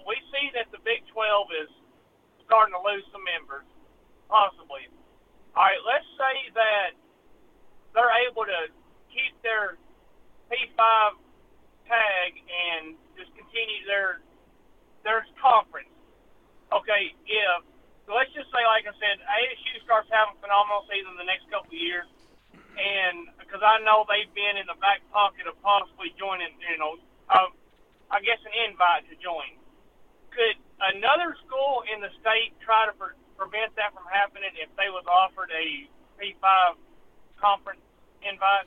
we see that the Big 12 is starting to lose some members, possibly. All right, let's say that they're able to keep their P5 tag and just continue their conference. Okay, let's just say, like I said, ASU starts having a phenomenal season the next couple of years, and because I know they've been in the back pocket of possibly joining, you know, I guess an invite to join. Could another school in the state try to prevent that from happening if they was offered a P5 conference invite?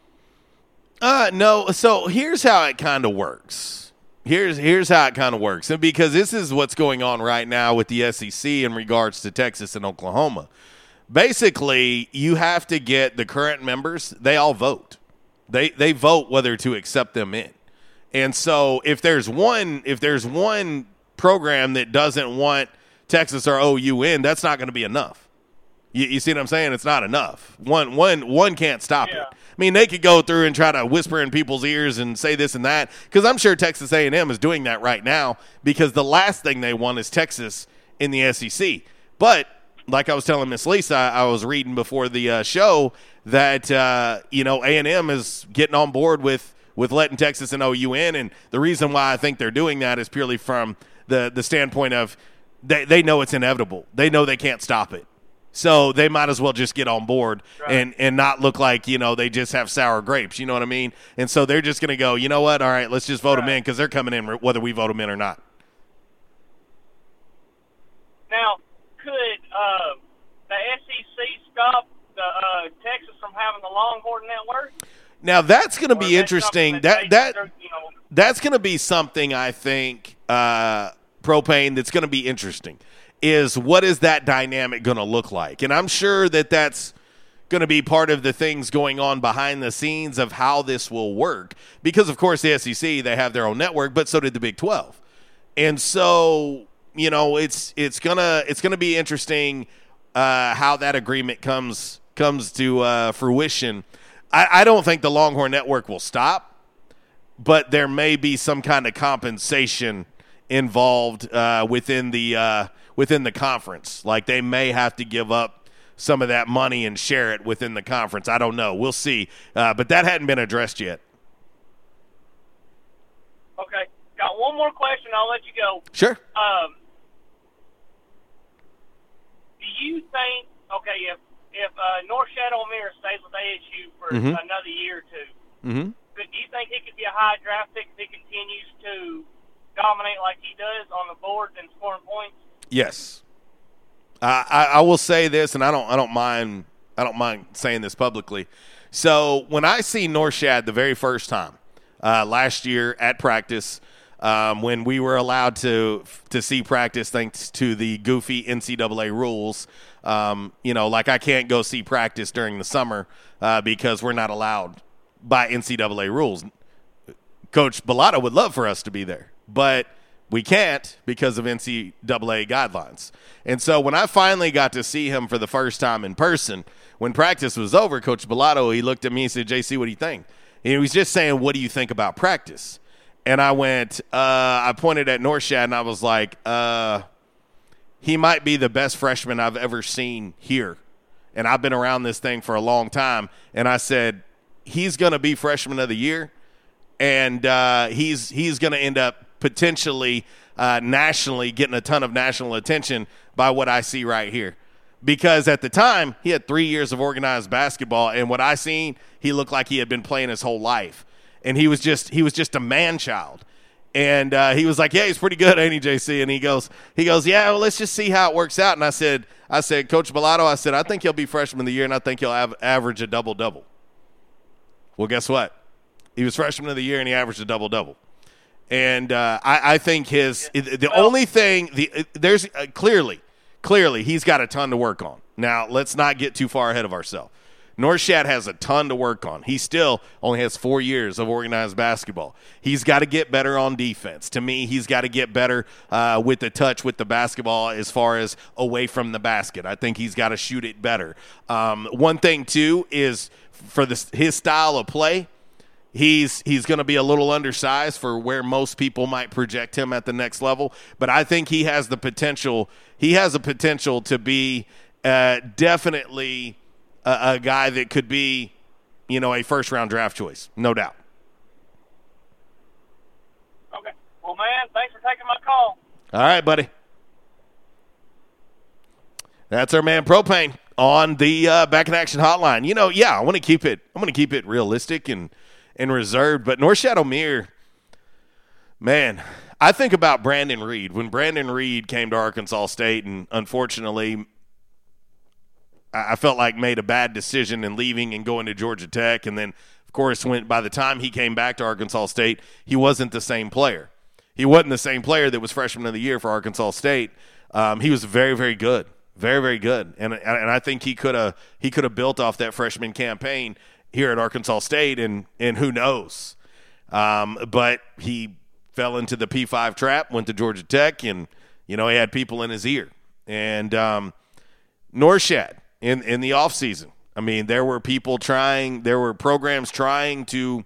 No. So here's how it kind of works. Here's how it kind of works, and because this is what's going on right now with the SEC in regards to Texas and Oklahoma. Basically, you have to get the current members. They all vote. They vote whether to accept them in. And so if there's one program that doesn't want Texas or OU in, that's not going to be enough. You see what I'm saying? It's not enough. One can't stop it. I mean, they could go through and try to whisper in people's ears and say this and that, because I'm sure Texas A&M is doing that right now, because the last thing they want is Texas in the SEC. But like I was telling Miss Lisa, I was reading before the show that, you know, A&M is getting on board with letting Texas and OU in, and the reason why I think they're doing that is purely from the standpoint of they know it's inevitable. They know they can't stop it. So they might as well just get on board and not look like, you know, they just have sour grapes. You know what I mean? And so they're just going to go, you know what? All right, let's just vote them in, because they're coming in whether we vote them in or not. Now, could the SEC stop Texas from having the Longhorn Network? Now, that's going to be interesting. That's going to be something, I think, Propane, that's going to be interesting. Is what is that dynamic going to look like? And I'm sure that that's going to be part of the things going on behind the scenes of how this will work, because, of course, the SEC, they have their own network, but so did the Big 12. And so, you know, it's gonna be interesting how that agreement comes to fruition. I don't think the Longhorn Network will stop, but there may be some kind of compensation involved within the conference. Like, they may have to give up some of that money and share it within the conference. I don't know. We'll see. But that hadn't been addressed yet. Okay. Got one more question. I'll let you go. Sure. Do you think, okay, if Norchad Omier stays with ASU for another year or two, but do you think he could be a high draft pick if he continues to dominate like he does on the boards and scoring points? Yes, I will say this, and I don't mind saying this publicly. So when I see Norchad the very first time last year at practice, when we were allowed to see practice thanks to the goofy NCAA rules, you know, like I can't go see practice during the summer because we're not allowed by NCAA rules. Coach Bellotta would love for us to be there, but we can't because of NCAA guidelines. And so when I finally got to see him for the first time in person, when practice was over, Coach Bellotta, he looked at me and said, JC, what do you think? And he was just saying, what do you think about practice? And I went, I pointed at Norchad and I was like, he might be the best freshman I've ever seen here. And I've been around this thing for a long time. And I said, he's going to be freshman of the year. And he's going to end up potentially nationally getting a ton of national attention by what I see right here. Because at the time, he had 3 years of organized basketball, and what I seen, he looked like he had been playing his whole life. And he was just a man-child. And he was like, yeah, he's pretty good, ain't he, JC? And he goes, yeah, well, let's just see how it works out. And I said, Coach Bellotta, I think he'll be freshman of the year, and I think he'll average a double-double. Well, guess what? He was freshman of the year, and he averaged a double-double. And I think his – the only thing – there's clearly he's got a ton to work on. Now, let's not get too far ahead of ourselves. Norchad has a ton to work on. He still only has 4 years of organized basketball. He's got to get better on defense. To me, he's got to get better with the touch, with the basketball, as far as away from the basket. I think he's got to shoot it better. One thing, too, is for his style of play, he's going to be a little undersized for where most people might project him at the next level. But I think he has the potential. He has a potential to be definitely – a guy that could be, you know, a first-round draft choice, no doubt. Okay. Well, man, thanks for taking my call. All right, buddy. That's our man Propane on the Back in Action hotline. You know, yeah, I'm going to keep it realistic and reserved, but Norchad Omier, man, I think about Brandon Reed. When Brandon Reed came to Arkansas State and unfortunately I felt like made a bad decision in leaving and going to Georgia Tech, and then, of course, by the time he came back to Arkansas State, he wasn't the same player. He wasn't the same player that was freshman of the year for Arkansas State. He was very, very good, very, very good, and I think he could have built off that freshman campaign here at Arkansas State, and who knows? But he fell into the P5 trap, went to Georgia Tech, and you know he had people in his ear, and Norchad. In the offseason, I mean, there were programs trying to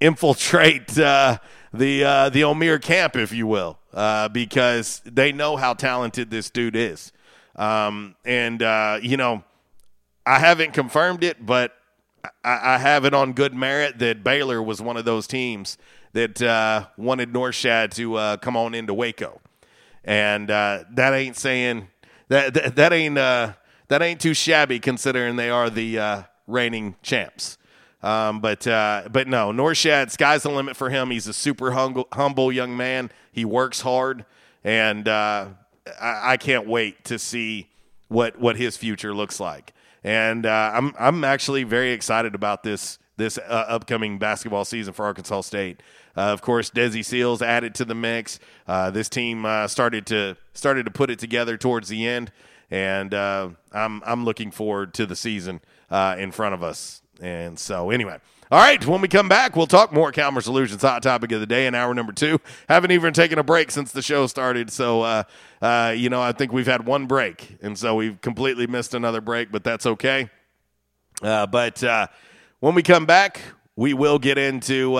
infiltrate the Omier camp, if you will, because they know how talented this dude is. You know, I haven't confirmed it, but I have it on good merit that Baylor was one of those teams that wanted Norchad to come on into Waco. And that ain't saying – that ain't that ain't too shabby considering they are the reigning champs. But no, Norchad, sky's the limit for him. He's a super humble young man. He works hard, and I can't wait to see what his future looks like. And I'm actually very excited about this upcoming basketball season for Arkansas State. Of course, Desi Seals added to the mix. This team started to put it together towards the end. And I'm looking forward to the season in front of us. And so, anyway. All right, when we come back, we'll talk more Calmer Solutions Hot Topic of the Day in hour number 2. Haven't even taken a break since the show started. So, you know, I think we've had one break. And so we've completely missed another break, but that's okay. But when we come back, we will get into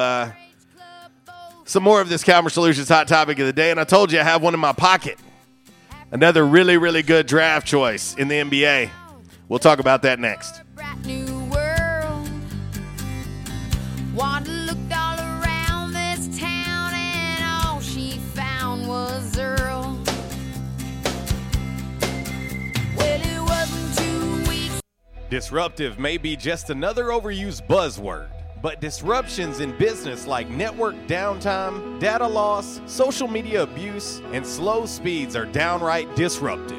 some more of this Calmer Solutions Hot Topic of the Day. And I told you I have one in my pocket. Another really, really good draft choice in the NBA. We'll talk about that next. Disruptive may be just another overused buzzword. But disruptions in business like network downtime, data loss, social media abuse, and slow speeds are downright disruptive.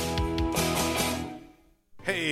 Hey,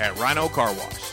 at Rhino Car Wash.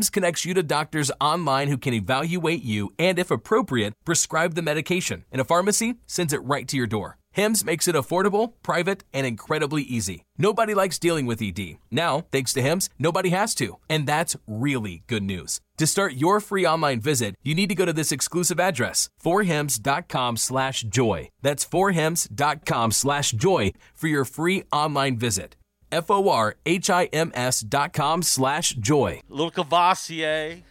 connects you to doctors online who can evaluate you and, if appropriate, prescribe the medication. And a pharmacy sends it right to your door. Hims makes it affordable, private, and incredibly easy. Nobody likes dealing with ED. Now, thanks to Hims, nobody has to. And that's really good news. To start your free online visit, you need to go to this exclusive address, forhims.com/joy. That's forhims.com/joy for your free online visit. forhims.com/joy. Little Cavassier.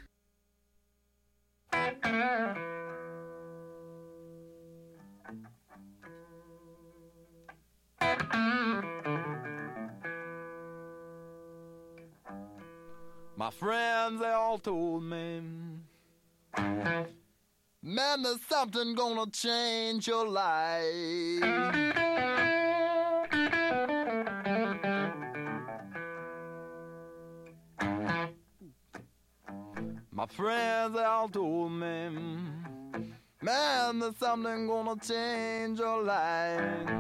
My friends, they all told me, man, there's something gonna change your life. My friends, they all told me, man, there's something gonna change your life.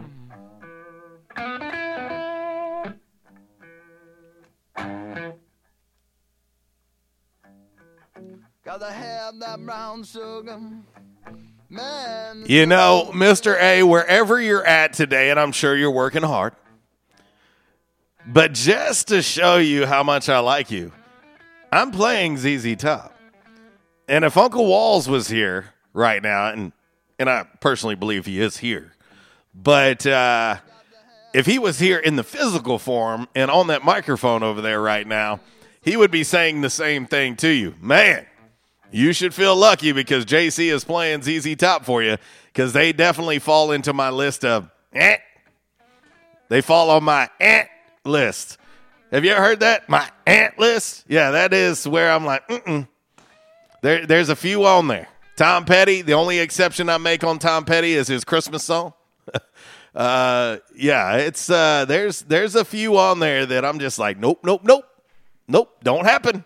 Gotta have that brown sugar, man. You know, Mr. A, wherever you're at today, and I'm sure you're working hard, but just to show you how much I like you, I'm playing ZZ Top. And if Uncle Walls was here right now, and I personally believe he is here, but if he was here in the physical form and on that microphone over there right now, he would be saying the same thing to you. Man, you should feel lucky because JC is playing ZZ Top for you, because they definitely fall into my list of eh. They fall on my eh list. Have you ever heard that? My aunt list? Yeah, that is where I'm like, mm-mm. There's a few on there. Tom Petty, the only exception I make on Tom Petty is his Christmas song. Yeah, it's there's a few on there that I'm just like, nope, don't happen.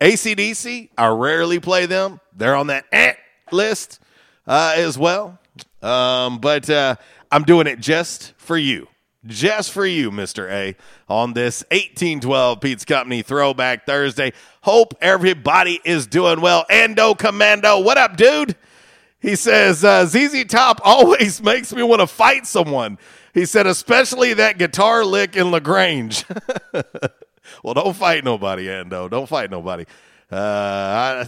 AC/DC, I rarely play them. They're on that aunt list as well. But I'm doing it just for you. Just for you, Mr. A, on this 1812 Pizza Company Throwback Thursday. Hope everybody is doing well. Ando Commando, what up, dude? He says, ZZ Top always makes me want to fight someone. He said, especially that guitar lick in LaGrange. Well, don't fight nobody, Ando. Don't fight nobody. You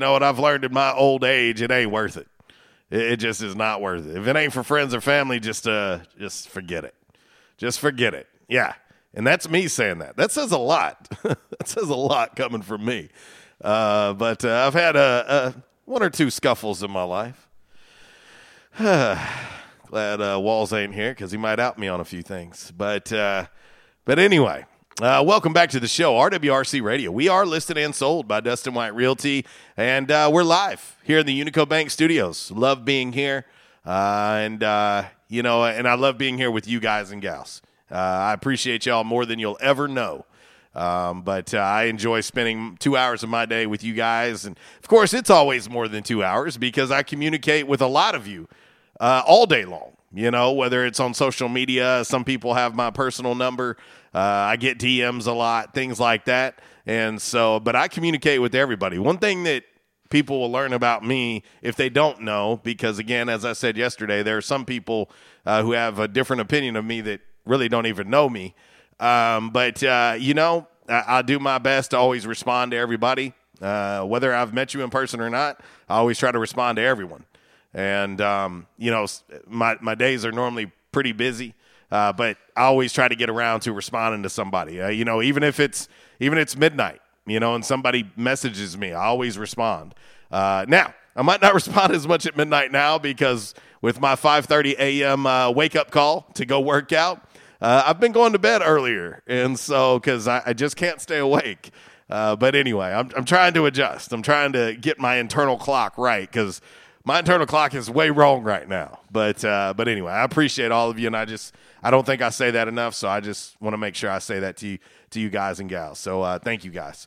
know what I've learned in my old age? It ain't worth it. It just is not worth it. If it ain't for friends or family, just forget it. Just forget it. Yeah, and that's me saying that. That says a lot. That says a lot coming from me. But I've had one or two scuffles in my life. Glad Walls ain't here because he might out me on a few things. But anyway. Welcome back to the show, RWRC Radio. We are listed and sold by Dustin White Realty, and we're live here in the Unico Bank studios. Love being here, and I love being here with you guys and gals. I appreciate y'all more than you'll ever know, but I enjoy spending 2 hours of my day with you guys. And, of course, it's always more than 2 hours because I communicate with a lot of you all day long. You know, whether it's on social media, some people have my personal number. I get DMs a lot, things like that. And so, but I communicate with everybody. One thing that people will learn about me if they don't know, because again, as I said yesterday, there are some people who have a different opinion of me that really don't even know me. But, I do my best to always respond to everybody. Whether I've met you in person or not, I always try to respond to everyone. And, my days are normally pretty busy, but I always try to get around to responding to somebody. Even if it's midnight, and somebody messages me, I always respond. Now, I might not respond as much at midnight now because with my 5:30 a.m. Wake-up call to go work out, I've been going to bed earlier, and so because I just can't stay awake. But anyway, I'm trying to adjust. I'm trying to get my internal clock right because my internal clock is way wrong right now. But anyway, I appreciate all of you, and I don't think I say that enough, so I just want to make sure I say that to you guys and gals. So thank you guys.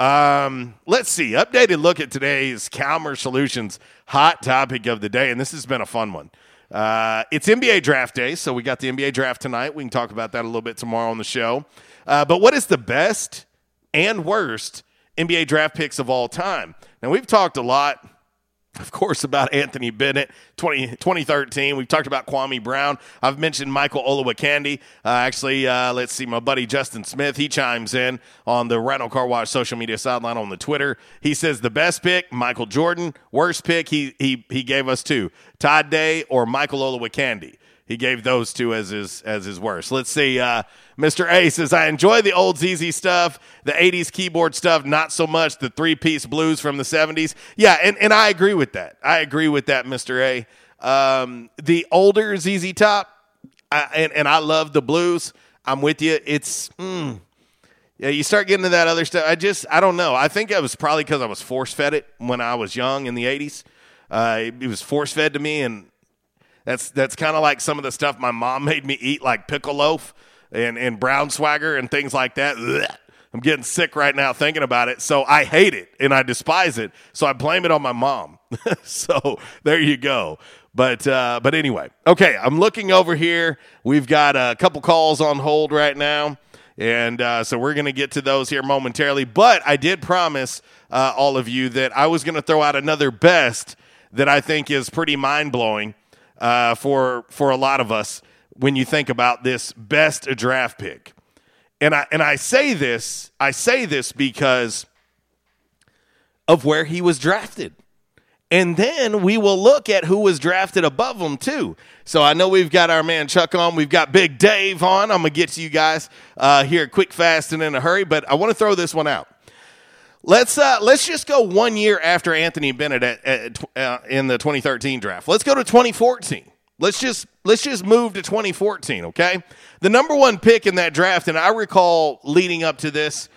Let's see. Updated look at today's Calmer Solutions hot topic of the day, and this has been a fun one. It's NBA draft day, so we got the NBA draft tonight. We can talk about that a little bit tomorrow on the show. But what is the best and worst NBA draft picks of all time? Now, we've talked a lot, of course, about Anthony Bennett, 2013. We've talked about Kwame Brown. I've mentioned Michael Olowokandi. Let's see, my buddy Justin Smith, he chimes in on the Rhino Car Wash social media sideline on the Twitter. He says the best pick, Michael Jordan. Worst pick, he gave us two, Todd Day or Michael Olowokandi. He gave those two as his worst. Let's see. Mr. A says, I enjoy the old ZZ stuff, the 80s keyboard stuff, not so much the three-piece blues from the 70s. Yeah, and I agree with that. Mr. A. The older ZZ Top, and I love the blues. I'm with you. It's yeah, you start getting to that other stuff. I don't know. I think it was probably because I was force-fed it when I was young in the 80s. It was force-fed to me, and That's kind of like some of the stuff my mom made me eat, like pickle loaf and brown swagger and things like that. Ugh. I'm getting sick right now thinking about it. So I hate it and I despise it. So I blame it on my mom. So there you go. But anyway, okay, I'm looking over here. We've got a couple calls on hold right now. And so we're going to get to those here momentarily. But I did promise all of you that I was going to throw out another best that I think is pretty mind-blowing. For a lot of us when you think about this best draft pick. And I say this because of where he was drafted. And then we will look at who was drafted above him too. So I know we've got our man Chuck on. We've got Big Dave on. I'm going to get to you guys here quick, fast, and in a hurry. But I want to throw this one out. Let's just go 1 year after Anthony Bennett in the 2013 draft. Let's go to 2014. Let's just move to 2014, okay? The number one pick in that draft, and I recall leading up to this,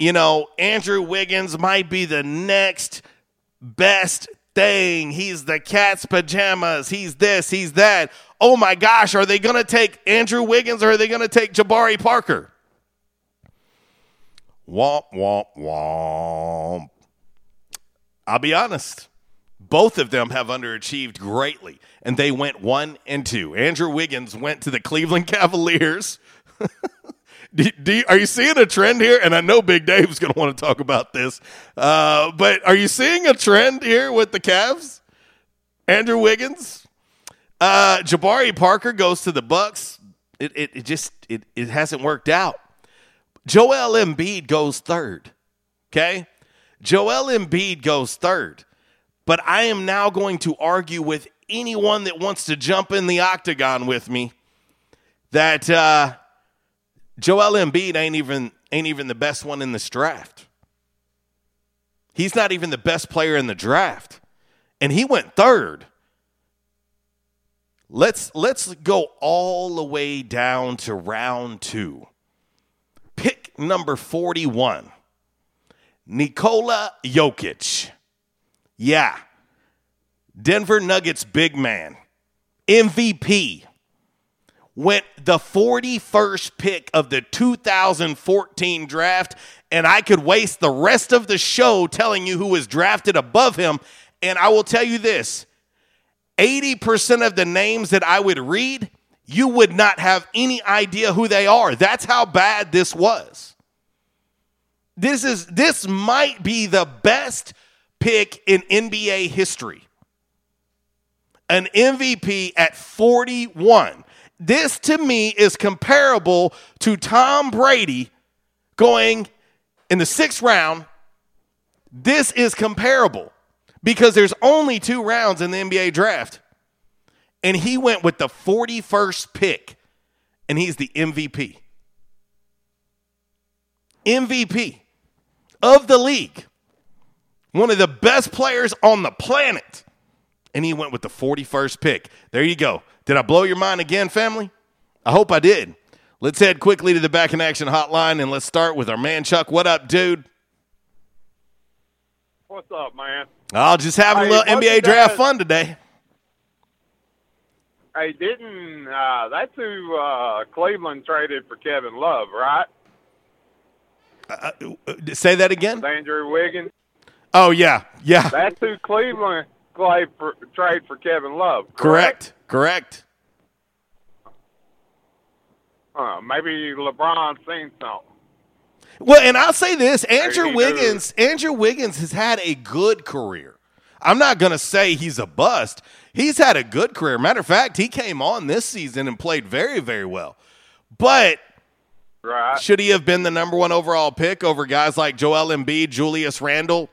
Andrew Wiggins might be the next best thing. He's the cat's pajamas. He's this, he's that. Oh, my gosh, are they going to take Andrew Wiggins or are they going to take Jabari Parker? Womp, womp, womp. I'll be honest. Both of them have underachieved greatly, and they went 1 and 2. Andrew Wiggins went to the Cleveland Cavaliers. Are you seeing a trend here? And I know Big Dave's going to want to talk about this, but are you seeing a trend here with the Cavs? Andrew Wiggins? Jabari Parker goes to the Bucks. It hasn't worked out. Joel Embiid goes third, okay? But I am now going to argue with anyone that wants to jump in the octagon with me that Joel Embiid ain't even the best one in this draft. He's not even the best player in the draft, and he went third. Let's go all the way down to round 2. Pick number 41, Nikola Jokic. Yeah, Denver Nuggets big man, MVP, went the 41st pick of the 2014 draft, and I could waste the rest of the show telling you who was drafted above him, and I will tell you this, 80% of the names that I would read, you would not have any idea who they are. That's how bad this was. This might be the best pick in NBA history. An MVP at 41. This, to me, is comparable to Tom Brady going in the sixth round, this is comparable because there's only two rounds in the NBA draft. And he went with the 41st pick, and he's the MVP. MVP of the league. One of the best players on the planet. And he went with the 41st pick. There you go. Did I blow your mind again, family? I hope I did. Let's head quickly to the Back in Action hotline, and let's start with our man, Chuck. What up, dude? What's up, man? I'll just having a little NBA draft fun today. Hey, that's who Cleveland traded for Kevin Love, right? Say that again? Andrew Wiggins. Oh, yeah, yeah. That's who Cleveland traded for Kevin Love, correct? Maybe LeBron seen something. Well, and I'll say this, Andrew Wiggins has had a good career. I'm not going to say he's a bust. He's had a good career. Matter of fact, he came on this season and played very, very well. But should he have been the number one overall pick over guys like Joel Embiid, Julius Randle,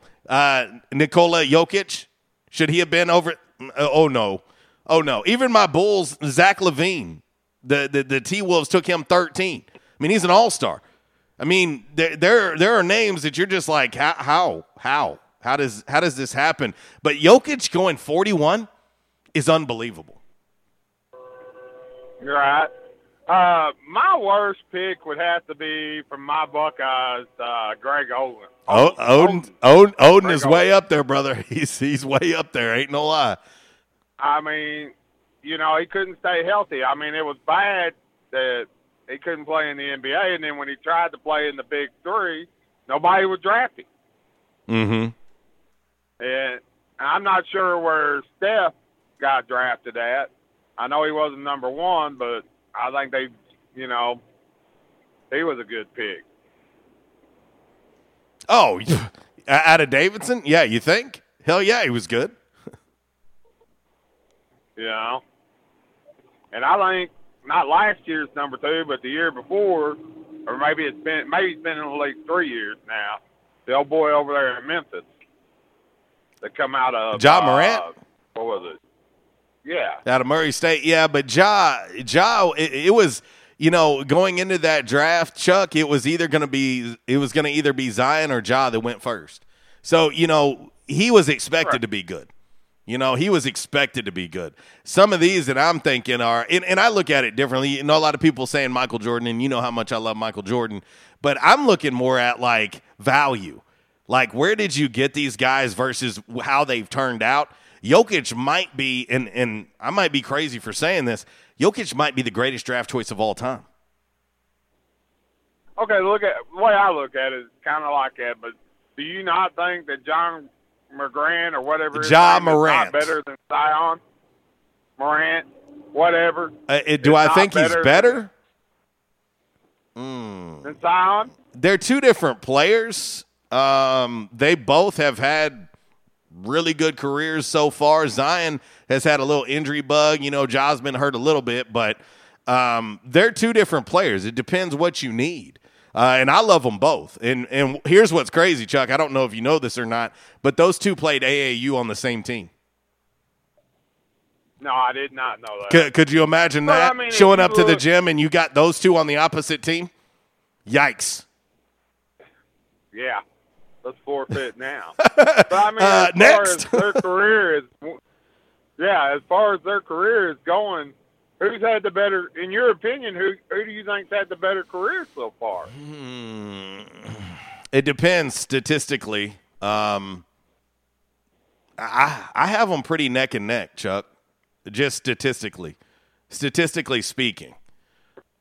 Nikola Jokic? Should he have been over? Oh, no. Oh, no. Even my Bulls, Zach LaVine, the T-Wolves took him 13. I mean, he's an all-star. I mean, there are names that you're just like, how does this happen? But Jokic going 41 is unbelievable. Right. My worst pick would have to be from my Buckeyes, Greg Oden. Oden is way up there, brother. He's way up there. Ain't no lie. I mean, you know, he couldn't stay healthy. I mean, it was bad that he couldn't play in the NBA, and then when he tried to play in the Big 3, nobody would draft him. Mm-hmm. And I'm not sure where Steph got drafted at. I know he wasn't number one, but I think he was a good pick. Oh, out of Davidson? Yeah, you think? Hell yeah, he was good. Yeah. And I think not last year's number two, but the year before, or maybe it's been in the league 3 years now. The old boy over there in Memphis that come out of Ja Morant? What was it? Yeah. Out of Murray State. Yeah, but Ja, it was, you know, going into that draft, Chuck, it was going to either be Zion or Ja that went first. So, you know, he was expected to be good. You know, he was expected to be good. Some of these that I'm thinking are, and I look at it differently. You know, a lot of people saying Michael Jordan, and you know how much I love Michael Jordan. But I'm looking more at, like, value. Like, where did you get these guys versus how they've turned out? Jokic might be, and I might be crazy for saying this, Jokic might be the greatest draft choice of all time. Okay, the way I look at it is kind of like that, but do you not think that John – McGran or whatever Ja Morant is not better than Zion Morant, whatever. Do I think he's better? Than Zion? They're two different players. They both have had really good careers so far. Zion has had a little injury bug. You know, Ja's been hurt a little bit, but they're two different players. It depends what you need. And I love them both. And here's what's crazy, Chuck. I don't know if you know this or not, but those two played AAU on the same team. No, I did not know that. Could you imagine that? I mean, showing up to the gym and you got those two on the opposite team? Yikes. Yeah. Let's forfeit now. But I mean, as far as their career is going, who's had the better, in your opinion, who do you think's had the better career so far? It depends statistically. I have them pretty neck and neck, Chuck, just statistically speaking.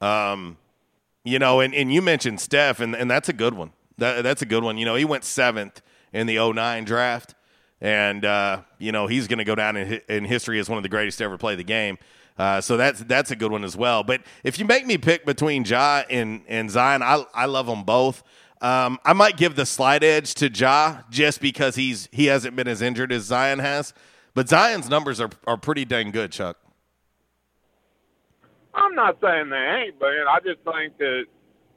You know, and you mentioned Steph, and that's a good one. That's a good one. You know, he went 7th in the 2009 draft, and, you know, he's going to go down in history as one of the greatest to ever play the game. So that's a good one as well. But if you make me pick between Ja and Zion, I love them both. I might give the slight edge to Ja just because he hasn't been as injured as Zion has. But Zion's numbers are pretty dang good, Chuck. I'm not saying they ain't, but I just think that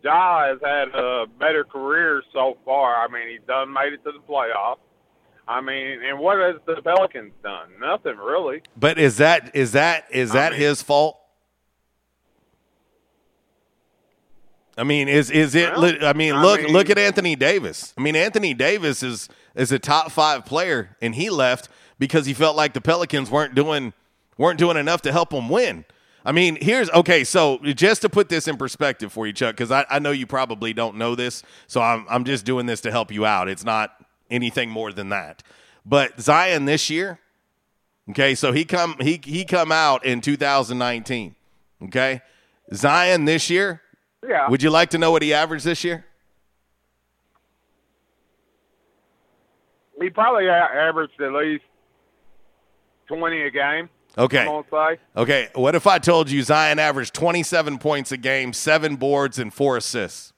Ja has had a better career so far. I mean, he's done made it to the playoffs. I mean, and what has the Pelicans done? Nothing really. But is that his fault? I mean, look at Anthony Davis. I mean, Anthony Davis is a top five player, and he left because he felt like the Pelicans weren't doing enough to help him win. I mean, so just to put this in perspective for you, Chuck, because I know you probably don't know this, so I'm just doing this to help you out. It's not anything more than that. But Zion this year, okay, so he come out in 2019, okay? Zion this year, yeah. Would you like to know what he averaged this year? He probably averaged at least 20 a game. Okay. What if I told you Zion averaged 27 points a game, 7 boards, and 4 assists?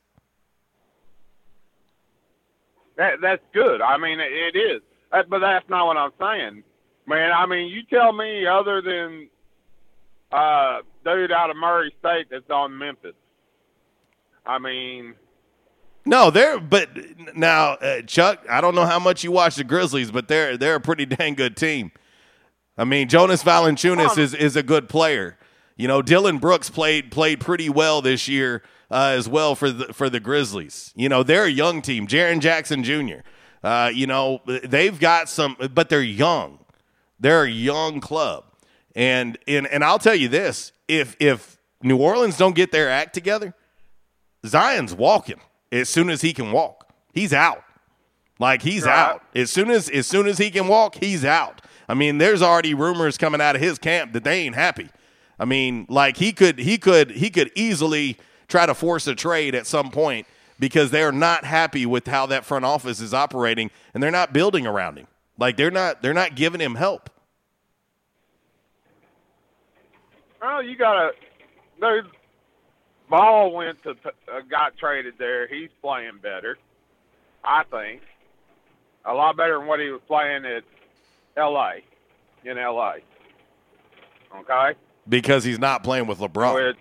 That's good. I mean, it is. But that's not what I'm saying. Man, I mean, you tell me other than dude out of Murray State that's on Memphis. I mean. No, Chuck, I don't know how much you watch the Grizzlies, but they're a pretty dang good team. I mean, Jonas Valanciunas is a good player. You know, Dylan Brooks played pretty well this year as well for the Grizzlies. You know, they're a young team. Jaren Jackson Jr. You know, they've got some, but they're young. They're a young club, and I'll tell you this: if New Orleans don't get their act together, Zion's walking as soon as he can walk. He's out. Like he's out as soon as he can walk. He's out. I mean, there's already rumors coming out of his camp that they ain't happy. I mean, like he could easily try to force a trade at some point because they're not happy with how that front office is operating and they're not building around him. Like they're not giving him help. Well, you got a Ball got traded there. He's playing better, I think, a lot better than what he was playing at. In L.A. Okay? Because he's not playing with LeBron.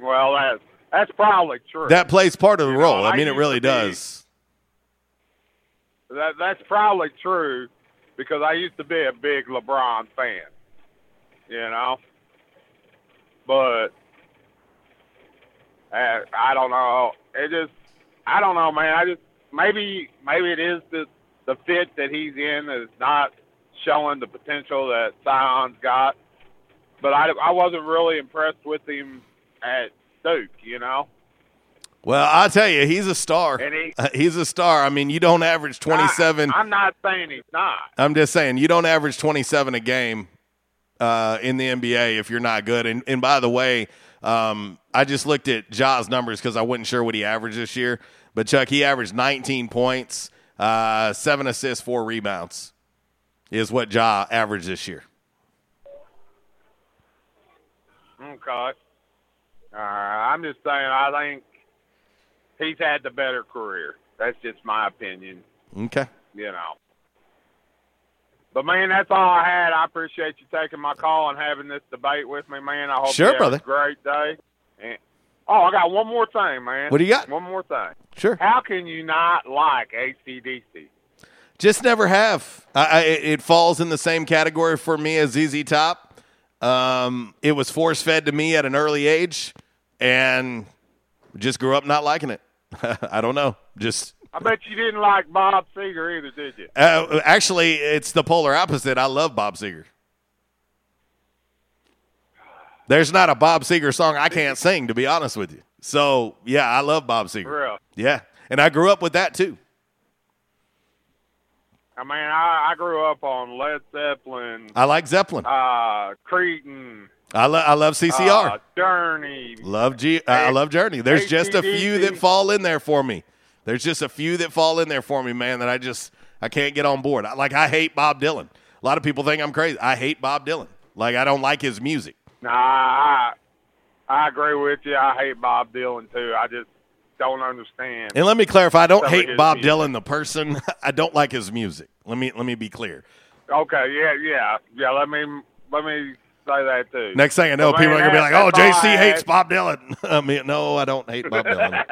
Well, that's probably true. That plays part of the role. I mean, it really does. That's probably true because I used to be a big LeBron fan, you know? But I don't know. I don't know, man. Maybe it is this. The fit that he's in is not showing the potential that Zion's got. But I wasn't really impressed with him at Duke, you know? Well, I'll tell you, he's a star. And he's a star. I mean, you don't average 27. I'm not saying he's not. I'm just saying you don't average 27 a game in the NBA if you're not good. And by the way, I just looked at Ja's numbers because I wasn't sure what he averaged this year. But, Chuck, he averaged 19 points. 7 assists, 4 rebounds is what Ja averaged this year. Okay. I'm just saying I think he's had the better career. That's just my opinion. Okay. You know. But, man, that's all I had. I appreciate you taking my call and having this debate with me, man. I hope you have a great day. Oh, I got one more thing, man. What do you got? One more thing. Sure. How can you not like AC/DC? Just never have. It falls in the same category for me as ZZ Top. It was force-fed to me at an early age, and just grew up not liking it. I don't know. Just. I bet you didn't like Bob Seger either, did you? Actually, it's the polar opposite. I love Bob Seger. There's not a Bob Seger song I can't sing, to be honest with you. So, yeah, I love Bob Seger. For real? Yeah, and I grew up with that, too. I mean, I grew up on Led Zeppelin. I like Zeppelin. Creedon. I love CCR. Journey. I love Journey. There's just a few that fall in there for me. Man, that I can't get on board. I hate Bob Dylan. A lot of people think I'm crazy. I hate Bob Dylan. Like, I don't like his music. Nah, I agree with you. I hate Bob Dylan, too. I just don't understand. And let me clarify. I don't hate Bob Dylan, the person. I don't like his music. Let me be clear. Okay, yeah. Let me say that too. Next thing I know, people are going to be like, oh, JC hates Bob Dylan. I mean, no, I don't hate Bob Dylan.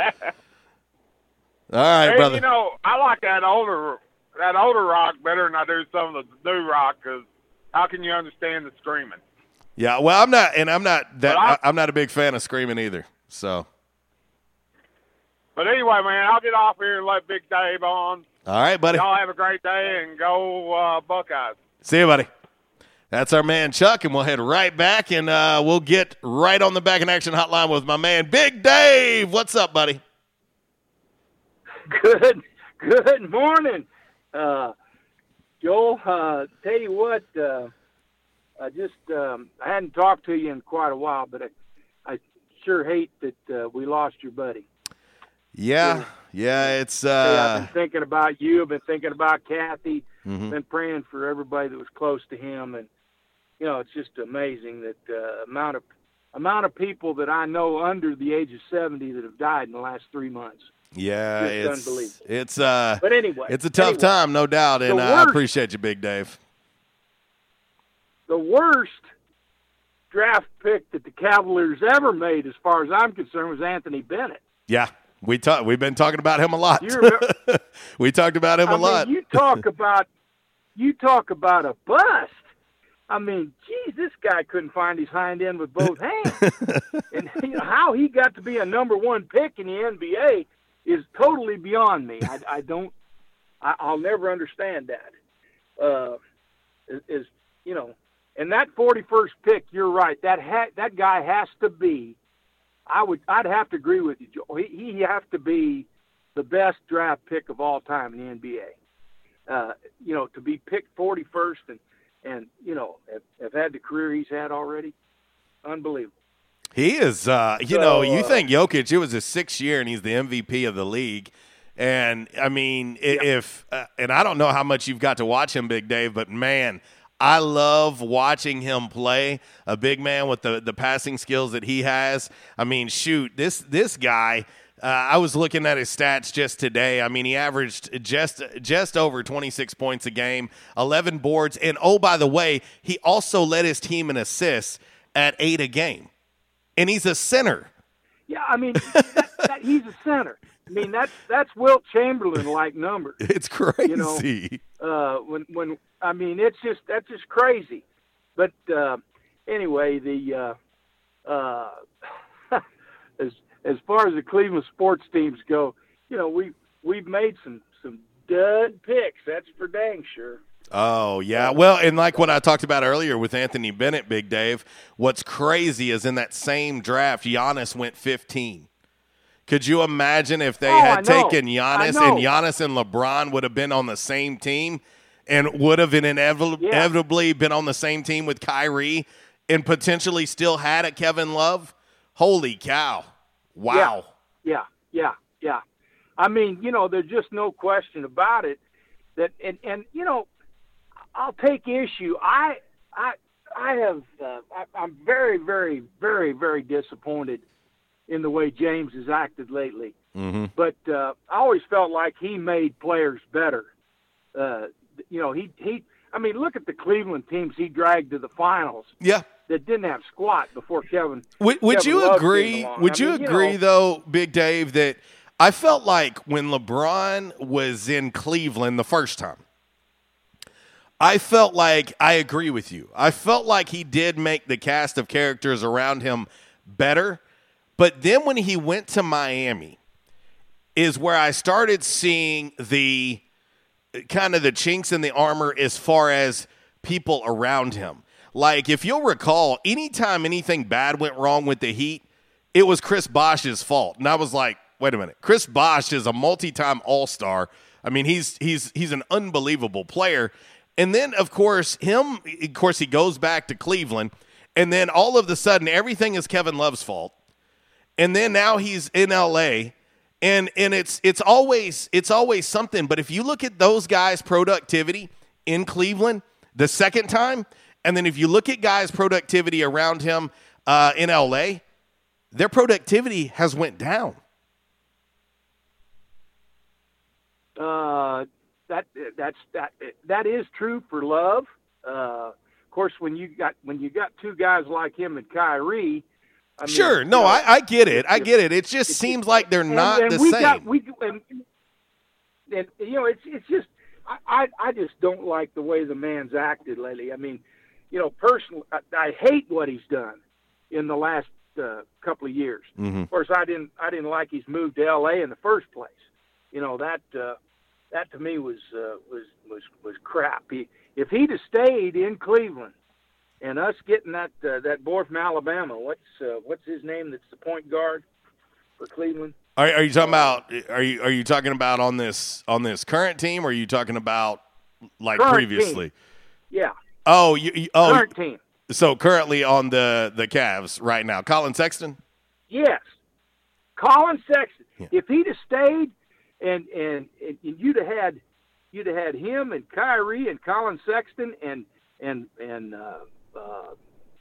All right, and, brother. You know, I like that older rock better than I do some of the new rock because how can you understand the screaming? Yeah, well, I'm not a big fan of screaming either. So. But anyway, man, I'll get off here and let Big Dave on. All right, buddy. Y'all have a great day and go Buckeyes. See you, buddy. That's our man Chuck, and we'll head right back, and we'll get right on the Back in Action hotline with my man Big Dave. What's up, buddy? Good morning, Joel. Tell you what, I hadn't talked to you in quite a while, but I sure hate that we lost your buddy. Yeah, it's. I've been thinking about you. I've been thinking about Kathy. Mm-hmm. Been praying for everybody that was close to him, and you know, it's just amazing that amount of people that I know under the age of 70 that have died in the last 3 months. Yeah, it's unbelievable. But anyway, it's a tough time, no doubt, and I appreciate you, Big Dave. The worst draft pick that the Cavaliers ever made, as far as I'm concerned, was Anthony Bennett. Yeah, we've been talking about him a lot. We talked about him a lot. You talk about a bust. I mean, geez, this guy couldn't find his hind end with both hands. And you know, how he got to be a number one pick in the NBA is totally beyond me. I'll never understand that. Is you know, and that 41st pick, you're right. That guy has to be. I'd have to agree with you, Joel. He has to be the best draft pick of all time in the NBA. You know, to be picked 41st and you know, have had the career he's had already, unbelievable. He is, you think Jokic, it was his sixth year, and he's the MVP of the league. And, I mean, and I don't know how much you've got to watch him, Big Dave, but, man, I love watching him play, a big man with the passing skills that he has. I mean, shoot, this guy – I was looking at his stats just today. I mean, he averaged just over 26 points a game, 11 boards, and oh, by the way, he also led his team in assists at 8 a game. And he's a center. Yeah, I mean, he's a center. I mean, that's Wilt Chamberlain-like numbers. It's crazy. You know, when I mean, that's just crazy. But anyway, as far as the Cleveland sports teams go, you know, we've made some dud picks. That's for dang sure. Oh, yeah. Well, and like what I talked about earlier with Anthony Bennett, Big Dave, what's crazy is in that same draft, Giannis went 15. Could you imagine if they had taken Giannis and LeBron would have been on the same team and would have inevitably been on the same team with Kyrie and potentially still had a Kevin Love? Holy cow. Wow. Yeah. I mean, you know, there's just no question about it that, and you know, I'll take issue. I'm very, very, very, very disappointed in the way James has acted lately. Mm-hmm. But I always felt like he made players better. You know, I mean, look at the Cleveland teams he dragged to the finals. Yeah. That didn't have squat before Kevin. Would you agree, though, Big Dave, that I felt like when LeBron was in Cleveland the first time, I felt like I agree with you. I felt like he did make the cast of characters around him better. But then when he went to Miami is where I started seeing the kind of the chinks in the armor as far as people around him. Like, if you'll recall, anytime anything bad went wrong with the Heat, it was Chris Bosh's fault. And I was like, wait a minute. Chris Bosh is a multi-time All-Star. I mean, he's an unbelievable player. And then, of course, he goes back to Cleveland. And then all of a sudden, everything is Kevin Love's fault. And then now he's in L.A., and it's always something. But if you look at those guys' productivity in Cleveland the second time, and then if you look at guys' productivity around him in L.A., their productivity has went down. That is true for Love. Of course, when you got two guys like him and Kyrie. I mean, sure. No, you know, I get it. I get it. It just seems like they're not and the we same. Got, we, and, you know, it's just I just don't like the way the man's acted lately. I mean, you know, personally, I hate what he's done in the last couple of years. Mm-hmm. Of course, I didn't like his move to L.A. in the first place. You know, that to me was crap. If he'd have stayed in Cleveland, and us getting that boy from Alabama, what's his name? That's the point guard for Cleveland. Are you talking about? Are you talking about on this current team? Or are you talking about like current previously? Team. Yeah. Oh, current team. So currently on the Cavs right now, Colin Sexton. Yes, Colin Sexton. Yeah. If he'd have stayed, and you'd have had him and Kyrie and Colin Sexton and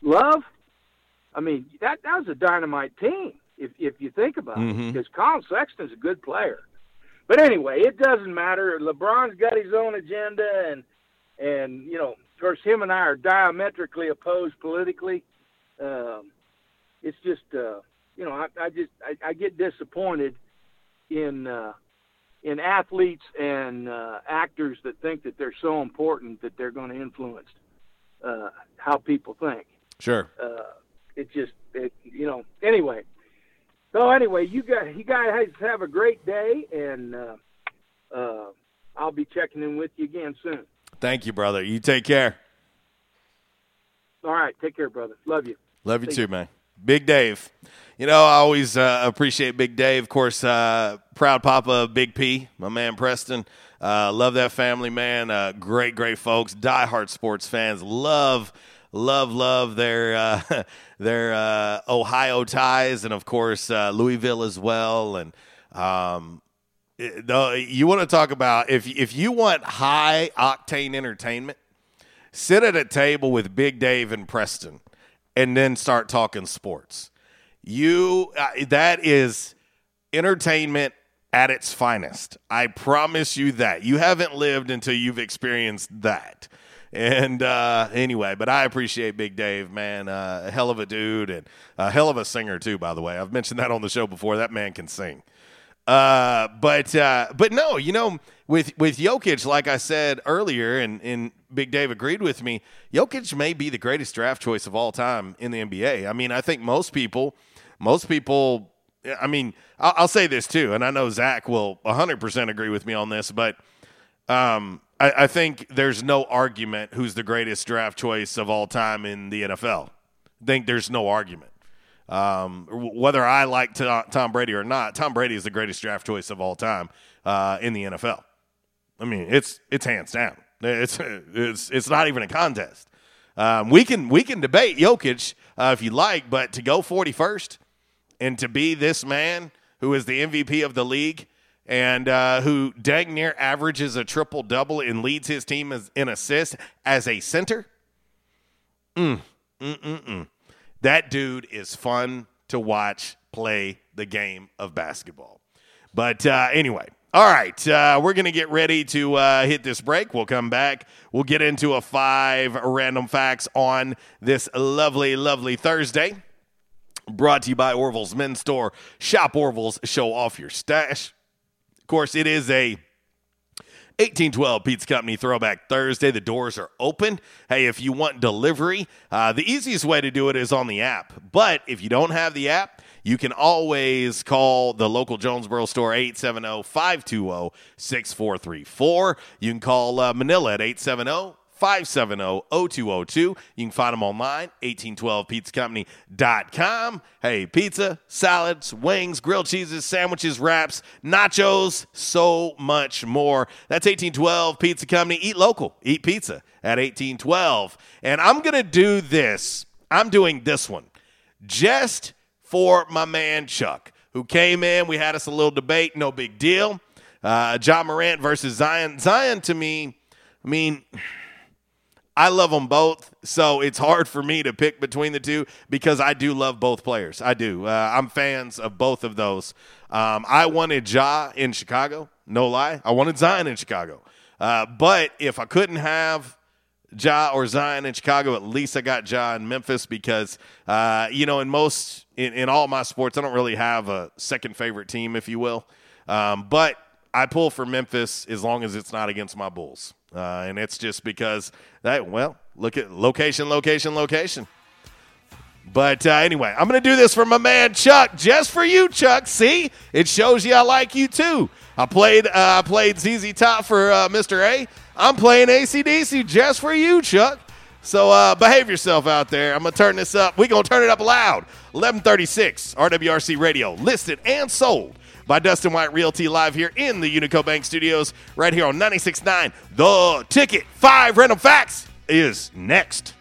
Love. I mean, that was a dynamite team if you think about it, because Colin Sexton's a good player. But anyway, it doesn't matter. LeBron's got his own agenda, and you know. Of course, him and I are diametrically opposed politically. It's just, you know, I get disappointed in athletes and actors that think that they're so important that they're going to influence how people think. Sure. You know. Anyway. So anyway, you guys have a great day, and I'll be checking in with you again soon. Thank you, brother. You take care. All right. Take care, brother. Love you. Love you too, man. Big Dave. You know, I always appreciate Big Dave. Of course, proud papa of Big P, my man Preston. Love that family, man. Great, great folks. Diehard sports fans. Love their Ohio ties and, of course, Louisville as well. And, you want to talk about if you want high octane entertainment, sit at a table with Big Dave and Preston, and then start talking sports. That is entertainment at its finest. I promise you that. You haven't lived until you've experienced that. And anyway, but I appreciate Big Dave, man. A hell of a dude and a hell of a singer too. By the way, I've mentioned that on the show before. That man can sing. But no, you know, with Jokic, like I said earlier, and Big Dave agreed with me, Jokic may be the greatest draft choice of all time in the NBA. I mean, I think most people, I mean, I'll say this too, and I know Zach will 100% agree with me on this, but I think there's no argument who's the greatest draft choice of all time in the NFL. I think there's no argument. Whether I like Tom Brady or not, Tom Brady is the greatest draft choice of all time in the NFL. I mean, it's hands down. It's not even a contest. We can debate Jokic if you like, but to go 41st and to be this man who is the MVP of the league and who dang near averages a triple-double and leads his team in assists as a center, that dude is fun to watch play the game of basketball. But anyway, all right, we're going to get ready to hit this break. We'll come back. We'll get into a 5 random facts on this lovely, lovely Thursday. Brought to you by Orville's Men's Store. Shop Orville's. Show off your stash. Of course, it is a 1812 Pizza Company Throwback Thursday. The doors are open. Hey, if you want delivery, the easiest way to do it is on the app. But if you don't have the app, you can always call the local Jonesboro store, 870-520-6434. You can call Manila at 870-570-0202. You can find them online, 1812pizzacompany.com. Hey, pizza, salads, wings, grilled cheeses, sandwiches, wraps, nachos, so much more. That's 1812 Pizza Company. Eat local. Eat pizza at 1812. And I'm going to do this. I'm doing this one just for my man Chuck, who came in. We had us a little debate. No big deal. Ja Morant versus Zion. Zion, to me, I mean... I love them both, so it's hard for me to pick between the two because I do love both players. I do. I'm fans of both of those. I wanted Ja in Chicago, no lie. I wanted Zion in Chicago. But if I couldn't have Ja or Zion in Chicago. At least I got Ja in Memphis because, you know, in all my sports, I don't really have a second favorite team, if you will. But I pull for Memphis as long as it's not against my Bulls. And it's just because that, well, look at location. But anyway, I'm going to do this for my man Chuck, just for you, Chuck. See, it shows you I like you too. I played ZZ Top for Mr. A. I'm playing AC/DC just for you, Chuck. So behave yourself out there. I'm going to turn this up. We're going to turn it up loud. 1136 RWRC Radio, listed and sold by Dustin White Realty, live here in the Unico Bank Studios, right here on 96.9. The Ticket. 5 Random Facts is next.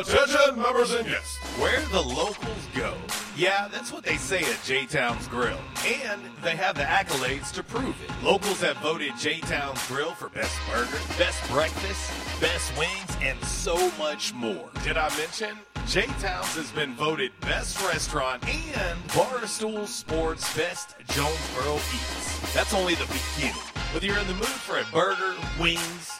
Attention, members and guests. Where the locals go. Yeah, that's what they say at J-Town's Grill. And they have the accolades to prove it. Locals have voted J-Town's Grill for best burger, best breakfast, best wings, and so much more. Did I mention? J-Town's has been voted best restaurant and Barstool Sports Best Jonesboro Eats. That's only the beginning. Whether you're in the mood for a burger, wings,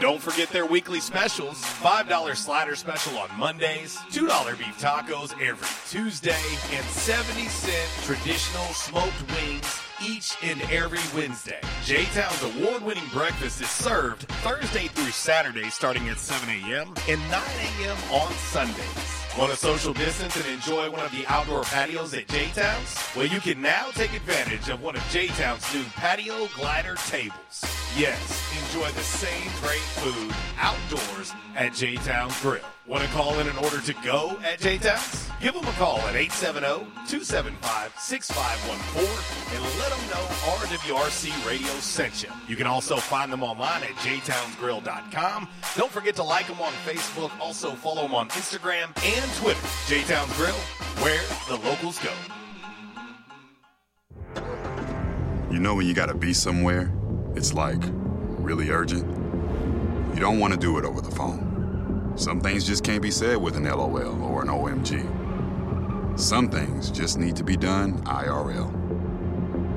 Don't forget their weekly specials, $5 slider special on Mondays, $2 beef tacos every Tuesday, and 70-cent traditional smoked wings each and every Wednesday. J-Town's award-winning breakfast is served Thursday through Saturday starting at 7 a.m. and 9 a.m. on Sundays. Want to social distance and enjoy one of the outdoor patios at J-Town's? Well, you can now take advantage of one of J-Town's new patio glider tables. Yes, enjoy the same great food outdoors at J-Town's Grill. Want to call in an order to go at J-Town's? Give them a call at 870-275-6514 and let them know RWRC Radio sent you. You can also find them online at jtownsgrill.com. Don't forget to like them on Facebook. Also follow them on Instagram and Twitter. J-Town's Grill, where the locals go. You know when you gotta be somewhere, it's like really urgent. You don't want to do it over the phone. Some things just can't be said with an LOL or an OMG. Some things just need to be done IRL.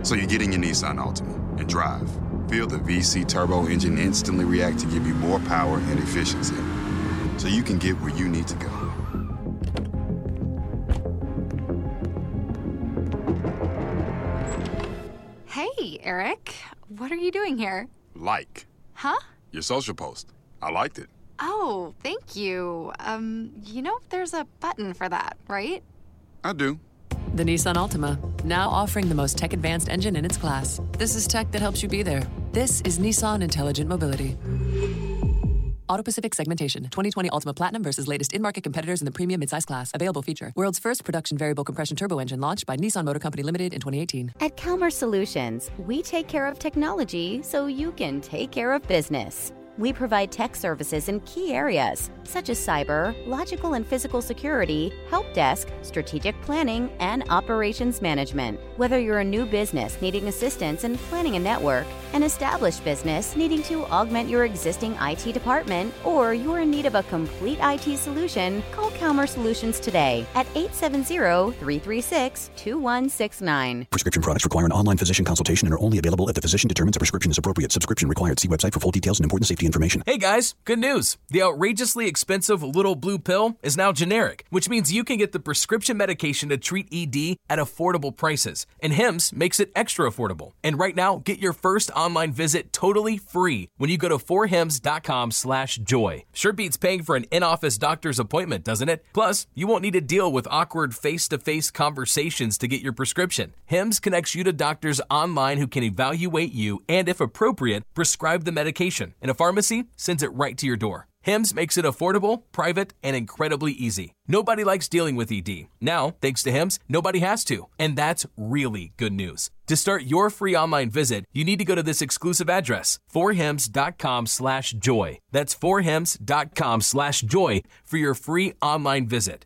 So you get in your Nissan Altima and drive. Feel the VC turbo engine instantly react to give you more power and efficiency, so you can get where you need to go. Hey, Eric. What are you doing here? Like. Huh? Your social post. I liked it. Oh, thank you. You know, there's a button for that, right? I do. The Nissan Altima, now offering the most tech-advanced engine in its class. This is tech that helps you be there. This is Nissan Intelligent Mobility. Auto Pacific Segmentation. 2020 Altima Platinum versus latest in-market competitors in the premium midsize class. Available feature. World's first production variable compression turbo engine launched by Nissan Motor Company Limited in 2018. At Calmer Solutions, we take care of technology so you can take care of business. We provide tech services in key areas, such as cyber, logical and physical security, help desk, strategic planning, and operations management. Whether you're a new business needing assistance in planning a network, an established business needing to augment your existing IT department, or you're in need of a complete IT solution, call Calmer Solutions today at 870-336-2169. Prescription products require an online physician consultation and are only available if the physician determines a prescription is appropriate. Subscription required. See website for full details and important safety information. Hey guys, good news. The outrageously expensive little blue pill is now generic, which means you can get the prescription medication to treat ED at affordable prices. And Hims makes it extra affordable. And right now, get your first online visit totally free when you go to forhims.com/joy. Sure beats paying for an in-office doctor's appointment, doesn't it? Plus, you won't need to deal with awkward face-to-face conversations to get your prescription. Hims connects you to doctors online who can evaluate you and, if appropriate, prescribe the medication. And a pharmacy sends it right to your door. Hims makes it affordable, private, and incredibly easy. Nobody likes dealing with ED. Now, thanks to Hims, nobody has to. And that's really good news. To start your free online visit, you need to go to this exclusive address, forhims.com/joy. That's forhims.com/joy for your free online visit.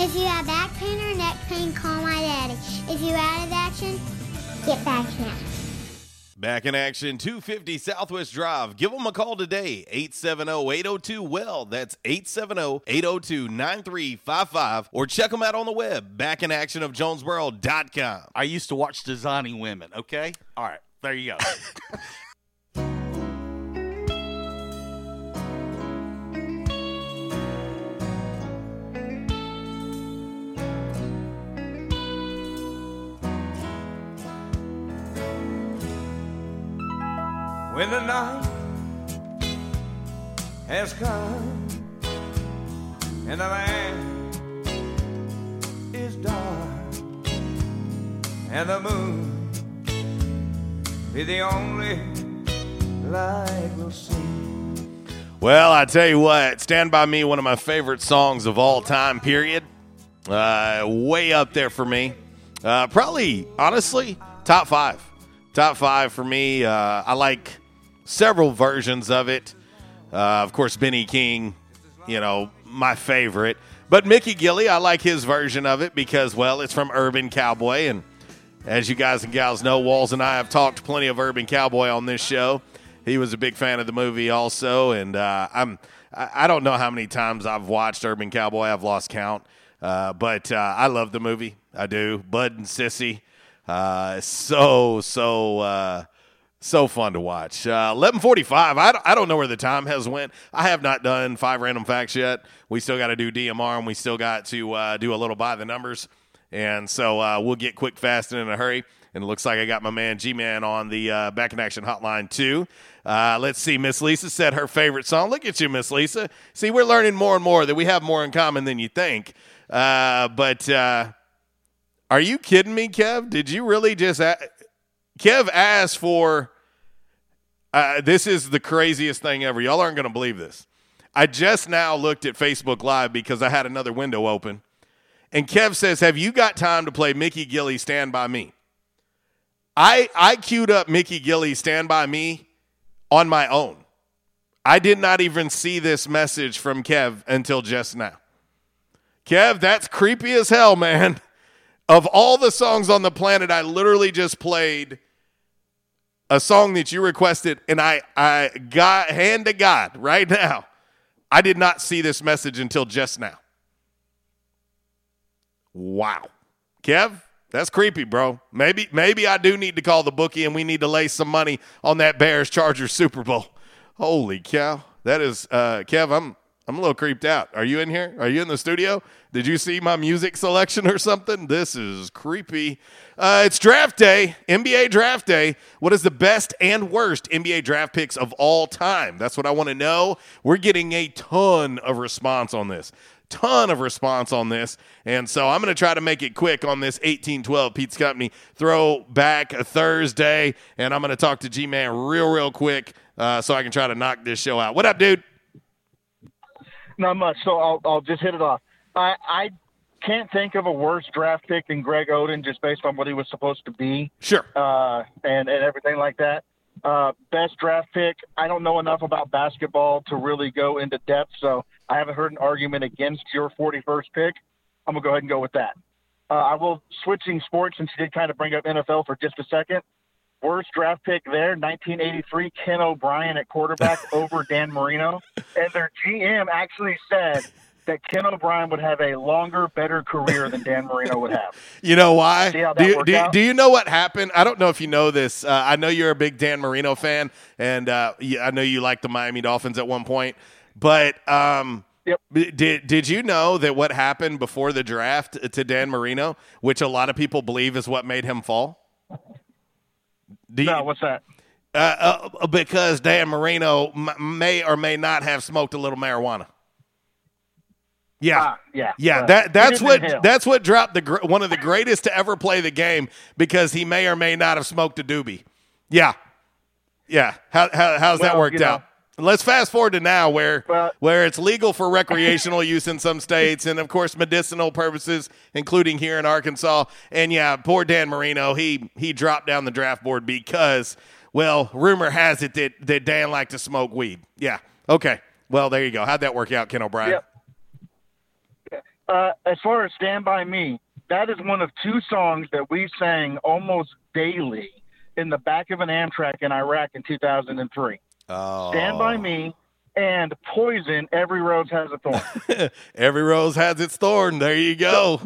If you have back pain or neck pain, call my daddy. If you're out of action, get back now. Back in Action, 250 Southwest Drive. Give them a call today, 870-802-WELL. That's 870-802-9355. Or check them out on the web, backinactionofjonesboro.com. I used to watch Designing Women, okay? All right, there you go. When the night has come and the land is dark and the moon be the only light we'll see. Well, I tell you what, Stand By Me, one of my favorite songs of all time, period. Way up there for me. Probably, honestly, top five. Top five for me. I like several versions of it. Of course, Benny King, you know, my favorite. But Mickey Gilley, I like his version of it because, well, it's from Urban Cowboy. And as you guys and gals know, Walls and I have talked plenty of Urban Cowboy on this show. He was a big fan of the movie also. And I don't know how many times I've watched Urban Cowboy. I've lost count. But I love the movie. I do. Bud and Sissy. So So fun to watch. 11:45. I don't know where the time has went. I have not done five random facts yet. We still got to do DMR, and we still got to do a little by the numbers. And so we'll get quick, fast, and in a hurry. And it looks like I got my man G-Man on the Back in Action hotline, too. Let's see. Miss Lisa said her favorite song. Look at you, Miss Lisa. See, we're learning more and more that we have more in common than you think. But are you kidding me, Kev? Did you really just Kev asked for this is the craziest thing ever. Y'all aren't going to believe this. I just now looked at Facebook Live because I had another window open. And Kev says, have you got time to play Mickey Gilly Stand By Me? I queued up Mickey Gilly Stand By Me on my own. I did not even see this message from Kev until just now. Kev, that's creepy as hell, man. Of all the songs on the planet, I literally just played a song that you requested, and I got hand to God right now. I did not see this message until just now. Wow. Kev, that's creepy, bro. Maybe I do need to call the bookie, and we need to lay some money on that Bears-Chargers Super Bowl. Holy cow. That is, Kev, I'm a little creeped out. Are you in here? Are you in the studio? Did you see my music selection or something? This is creepy. It's draft day, NBA draft day. What is the best and worst NBA draft picks of all time? That's what I want to know. We're getting a ton of response on this. And so I'm going to try to make it quick on this 1812 Pizza Company Throwback Thursday, and I'm going to talk to G-Man real quick so I can try to knock this show out. What up, dude? Not much, so I'll just hit it off. I can't think of a worse draft pick than Greg Oden just based on what he was supposed to be. Sure. And everything like that. Best draft pick, I don't know enough about basketball to really go into depth, so I haven't heard an argument against your 41st pick. I'm going to go ahead and go with that. I will, switching sports, since you did kind of bring up NFL for just a second, worst draft pick there, 1983 Ken O'Brien at quarterback over Dan Marino. And their GM actually said that Ken O'Brien would have a longer, better career than Dan Marino would have. You know why? Do you know what happened? I don't know if you know this. I know you're a big Dan Marino fan, and I know you liked the Miami Dolphins at one point. But yep. Did you know that what happened before the draft to Dan Marino, which a lot of people believe is what made him fall? No, what's that? Because Dan Marino may or may not have smoked a little marijuana. Yeah, yeah. That's what dropped one of the greatest to ever play the game because he may or may not have smoked a doobie. Yeah. How's that worked out? Let's fast forward to now, where it's legal for recreational use in some states, and of course medicinal purposes, including here in Arkansas. And yeah, poor Dan Marino, he dropped down the draft board because, well, rumor has it that Dan liked to smoke weed. Yeah. Okay. Well, there you go. How'd that work out, Ken O'Brien? Yep. As far as Stand By Me, that is one of two songs that we sang almost daily in the back of an Amtrak in Iraq in 2003. Oh. Stand By Me and Poison, Every Rose Has a Thorn. Every Rose Has Its Thorn. There you go.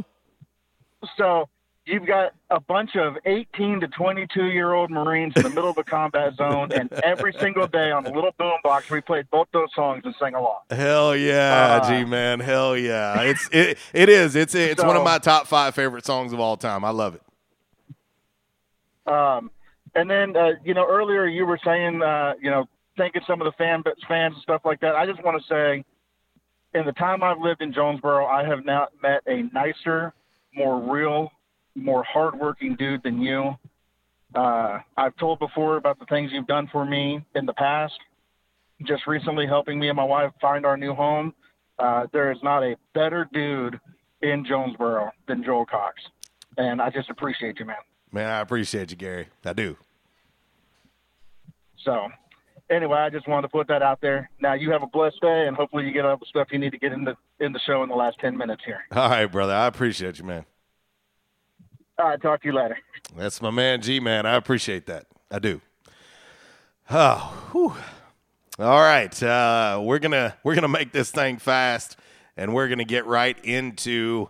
So you've got a bunch of 18 to 22-year-old Marines in the middle of a combat zone, and every single day on a little boombox, we played both those songs and sang along. Hell yeah, G-Man. Hell yeah. It is. It's one of my top five favorite songs of all time. I love it. And then, earlier you were saying, thinking some of the fans and stuff like that. I just want to say, in the time I've lived in Jonesboro, I have not met a nicer, more real, more hardworking dude than you. I've told before about the things you've done for me in the past, just recently helping me and my wife find our new home. There is not a better dude in Jonesboro than Joel Cox. And I just appreciate you, man. Man, I appreciate you, Gary. I do. So, anyway, I just wanted to put that out there. Now, you have a blessed day, and hopefully you get all the stuff you need to get in the show in the last 10 minutes here. All right, brother. I appreciate you, man. All right, talk to you later. That's my man, G-Man. I appreciate that. I do. Oh, whew. All right. We're gonna make this thing fast, and we're gonna get right into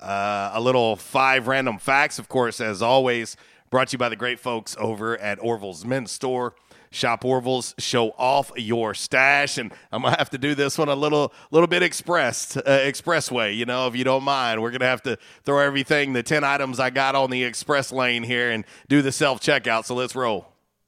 a little five random facts. Of course, as always, Brought to you by the great folks over at Orville's Men's Store. Shop Orville's, show off your stash, and I'm going to have to do this one a little bit expressway, you know, if you don't mind. We're going to have to throw everything, the 10 items I got on the express lane here and do the self-checkout, so let's roll.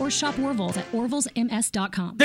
Or shop Orville's at orvillesms.com.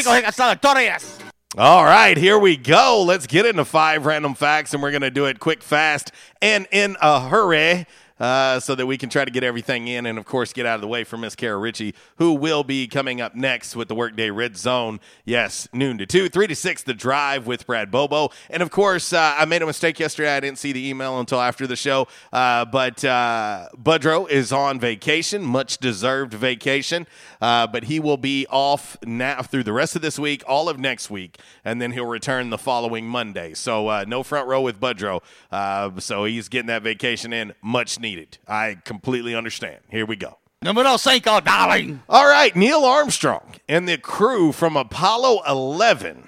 All right, here we go. Let's get into 5 random facts, and we're going to do it quick, fast, and in a hurry so that we can try to get everything in and, of course, get out of the way for Miss Kara Ritchie, who will be coming up next with the Workday Red Zone. Yes, noon to 2, 3 to 6, The Drive with Brad Bobo. And, of course, I made a mistake yesterday. I didn't see the email until after the show. But Budrow is on vacation, much-deserved vacation. But he will be off now through the rest of this week, all of next week, and then he'll return the following Monday. So no front row with Budrow. So he's getting that vacation in much needed. I completely understand. Here we go. Numero cinco, darling. All right, Neil Armstrong and the crew from Apollo 11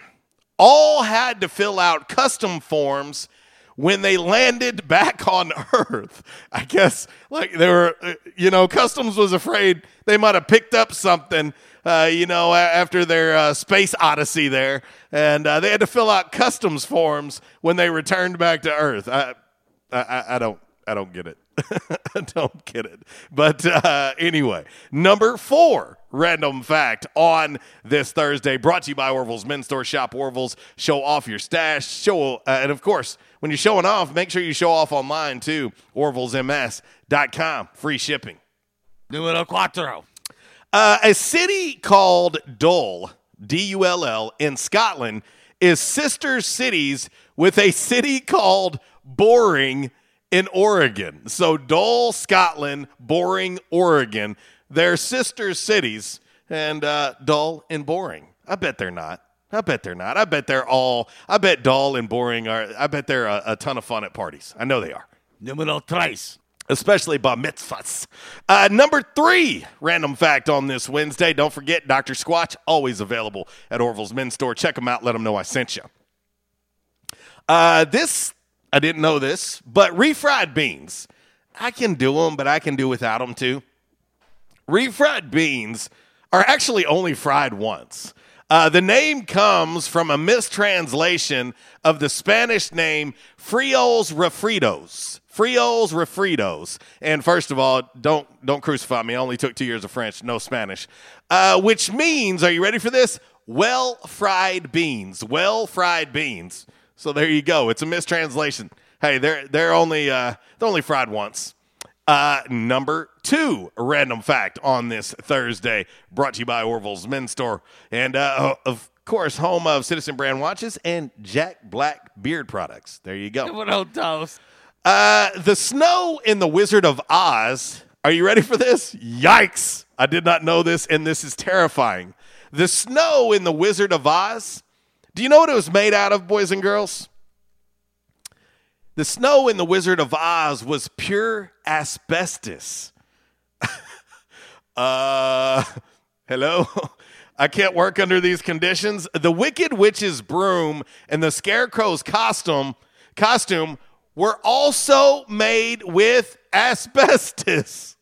all had to fill out custom forms when they landed back on Earth. I guess, like, they were, you know, customs was afraid they might have picked up something, you know, after their space odyssey there, and they had to fill out customs forms when they returned back to Earth. I don't get it. I don't get it. But anyway, number 4 random fact on this Thursday, brought to you by Orville's Men's Store. Shop Orville's, show off your stash, and of course, when you're showing off, make sure you show off online too. orvillesms.com, free shipping. Numero cuatro. A city called Dull, D-U-L-L, in Scotland is sister cities with a city called Boring in Oregon. So Dole, Scotland, Boring, Oregon. They're sister cities, and Dole and Boring. I bet they're not. I bet Dole and Boring are. I bet they're a ton of fun at parties. I know they are. Numero tres. Especially bar mitzvahs. Number 3 random fact on this Wednesday. Don't forget, Dr. Squatch, always available at Orville's Men's Store. Check them out. Let them know I sent you. I didn't know this, but refried beans. I can do them, but I can do without them too. Refried beans are actually only fried once. The name comes from a mistranslation of the Spanish name Frijoles Refritos. Frijoles Refritos. And first of all, don't crucify me. I only took 2 years of French, no Spanish. Which means, are you ready for this? Well-fried beans. Well-fried beans. So there you go. It's a mistranslation. Hey, they're only fried once. Number 2 random fact on this Thursday, brought to you by Orville's Men's Store, and of course, home of Citizen Brand watches and Jack Black beard products. There you go. What old toast? The snow in The Wizard of Oz. Are you ready for this? Yikes! I did not know this, and this is terrifying. The snow in The Wizard of Oz. Do you know what it was made out of, boys and girls? The snow in The Wizard of Oz was pure asbestos. Hello? I can't work under these conditions. The Wicked Witch's broom and the Scarecrow's costume were also made with asbestos.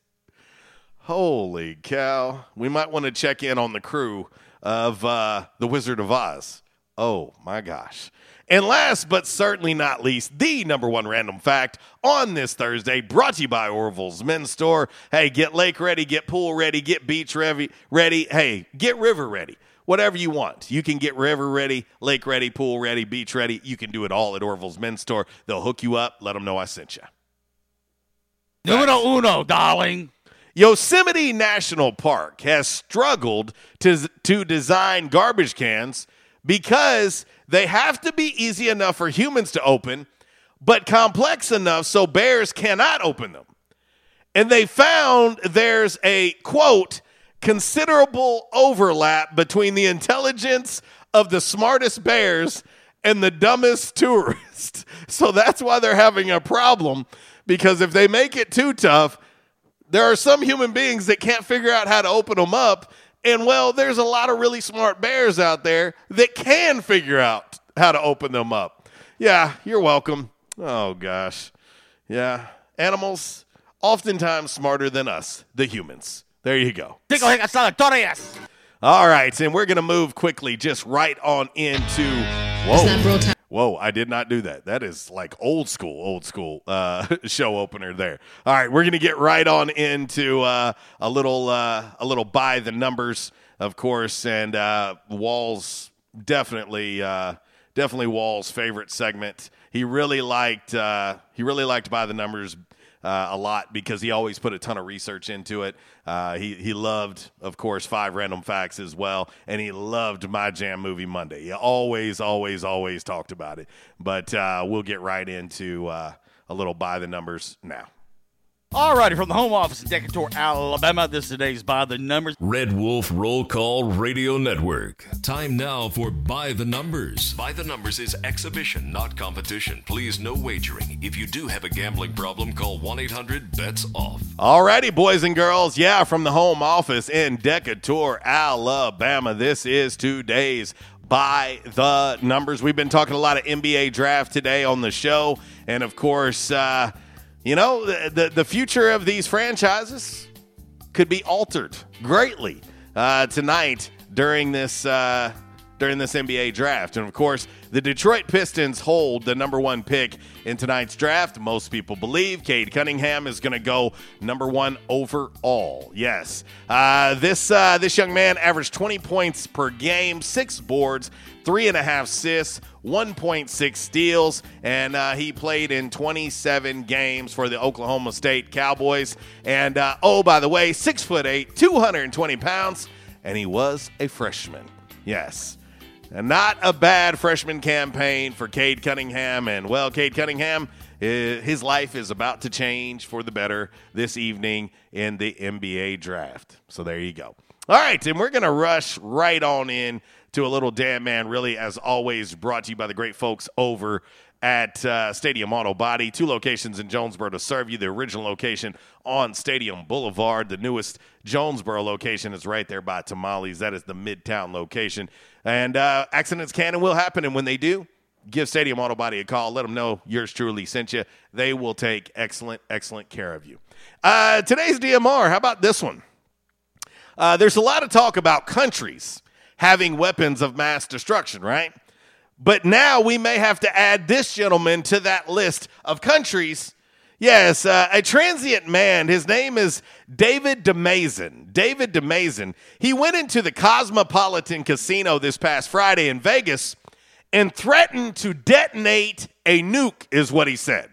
Holy cow. We might want to check in on the crew of The Wizard of Oz. Oh, my gosh. And last but certainly not least, the number 1 random fact on this Thursday, brought to you by Orville's Men's Store. Hey, get lake ready, get pool ready, get beach ready. Hey, get river ready. Whatever you want. You can get river ready, lake ready, pool ready, beach ready. You can do it all at Orville's Men's Store. They'll hook you up. Let them know I sent you. Numero uno, darling. Yosemite National Park has struggled to design garbage cans because they have to be easy enough for humans to open, but complex enough so bears cannot open them. And they found there's a, quote, considerable overlap between the intelligence of the smartest bears and the dumbest tourists. So that's why they're having a problem, because if they make it too tough, there are some human beings that can't figure out how to open them up. And, well, there's a lot of really smart bears out there that can figure out how to open them up. Yeah, you're welcome. Oh, gosh. Yeah. Animals, oftentimes smarter than us, the humans. There you go. All right, and we're going to move quickly just right on into – whoa. Whoa, I did not do that. That is like old school show opener there. All right, we're going to get right on into a little by the numbers, of course, and Wall's definitely Wall's favorite segment. He really liked by the numbers a lot because he always put a ton of research into it. He loved, of course, Five Random Facts as well, and he loved My Jam Movie Monday. He always talked about it. But we'll get right into a little by the numbers now. All righty, from the home office in Decatur, Alabama, this is today's By the Numbers. Red Wolf Roll Call Radio Network. Time now for By the Numbers. By the Numbers is exhibition, not competition. Please, no wagering. If you do have a gambling problem, call 1-800-BETS-OFF. All righty, boys and girls. Yeah, from the home office in Decatur, Alabama, this is today's By the Numbers. We've been talking a lot of NBA draft today on the show, and of course... you know, the future of these franchises could be altered greatly tonight during this NBA draft. And, of course, the Detroit Pistons hold the number one pick in tonight's draft. Most people believe Cade Cunningham is going to go number one overall. Yes. This young man averaged 20 points per game, 6 boards, 3.5 assists, 1.6 steals, and he played in 27 games for the Oklahoma State Cowboys. And, by the way, 6'8", 220 pounds, and he was a freshman. Yes. And not a bad freshman campaign for Cade Cunningham. And, well, Cade Cunningham, his life is about to change for the better this evening in the NBA draft. So there you go. All right, and we're going to rush right on in to a little Damn Man, really, as always, brought to you by the great folks over at Stadium Auto Body. 2 locations in Jonesboro to serve you. The original location on Stadium Boulevard. The newest Jonesboro location is right there by Tamales. That is the Midtown location. And accidents can and will happen, and when they do, give Stadium Auto Body a call. Let them know yours truly sent you. They will take excellent, excellent care of you. Today's DMR, how about this one? There's a lot of talk about countries having weapons of mass destruction, right? But now we may have to add this gentleman to that list of countries. Yes, a transient man. His name is David DeMazan. David DeMazan. He went into the Cosmopolitan Casino this past Friday in Vegas and threatened to detonate a nuke, is what he said.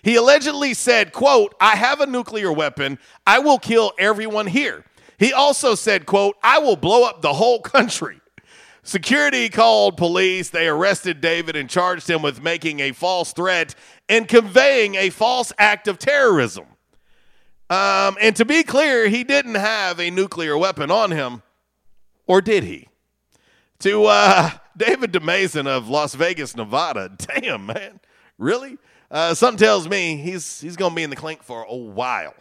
He allegedly said, quote, "I have a nuclear weapon. I will kill everyone here." He also said, quote, "I will blow up the whole country." Security called police. They arrested David and charged him with making a false threat and conveying a false act of terrorism. And to be clear, he didn't have a nuclear weapon on him, or did he? To David DeMazan of Las Vegas, Nevada. Damn, man. Really? Something tells me he's going to be in the clink for a while.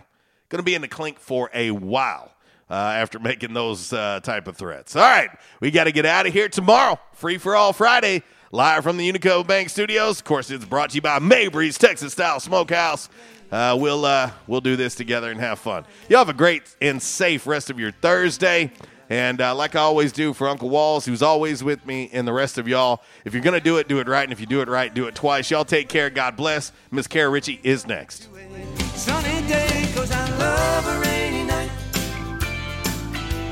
After making those type of threats. All right, we got to get out of here tomorrow. Free for All Friday, live from the Unico Bank Studios. Of course, it's brought to you by Mabry's Texas Style Smokehouse. We'll do this together and have fun. Y'all have a great and safe rest of your Thursday. And like I always do for Uncle Walls, who's always with me, and the rest of y'all, if you're going to do it right. And if you do it right, do it twice. Y'all take care. God bless. Miss Kara Ritchie is next. Sunny day, 'cause I love a rainy night.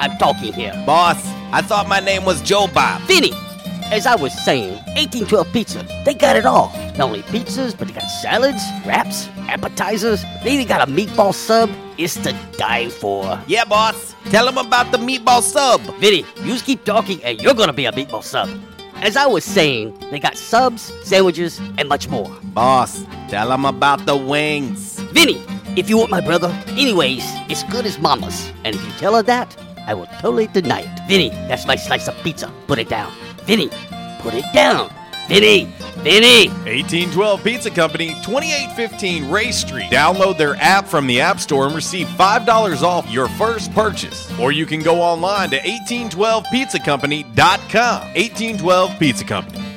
I'm talking here. Boss, I thought my name was Joe Bob. Vinny! As I was saying, 1812 Pizza, they got it all. Not only pizzas, but they got salads, wraps, appetizers. They even got a meatball sub. It's to die for. Yeah, boss. Tell them about the meatball sub. Vinny, you just keep talking and you're going to be a meatball sub. As I was saying, they got subs, sandwiches, and much more. Boss, tell them about the wings. Vinny, if you want my brother, anyways, it's good as mama's. And if you tell her that, I will totally deny it. Vinny, that's my slice of pizza. Put it down. Vinny, put it down. Vinny, Vinny. 1812 Pizza Company, 2815 Ray Street. Download their app from the App Store and receive $5 off your first purchase. Or you can go online to 1812pizzacompany.com. 1812 Pizza Company.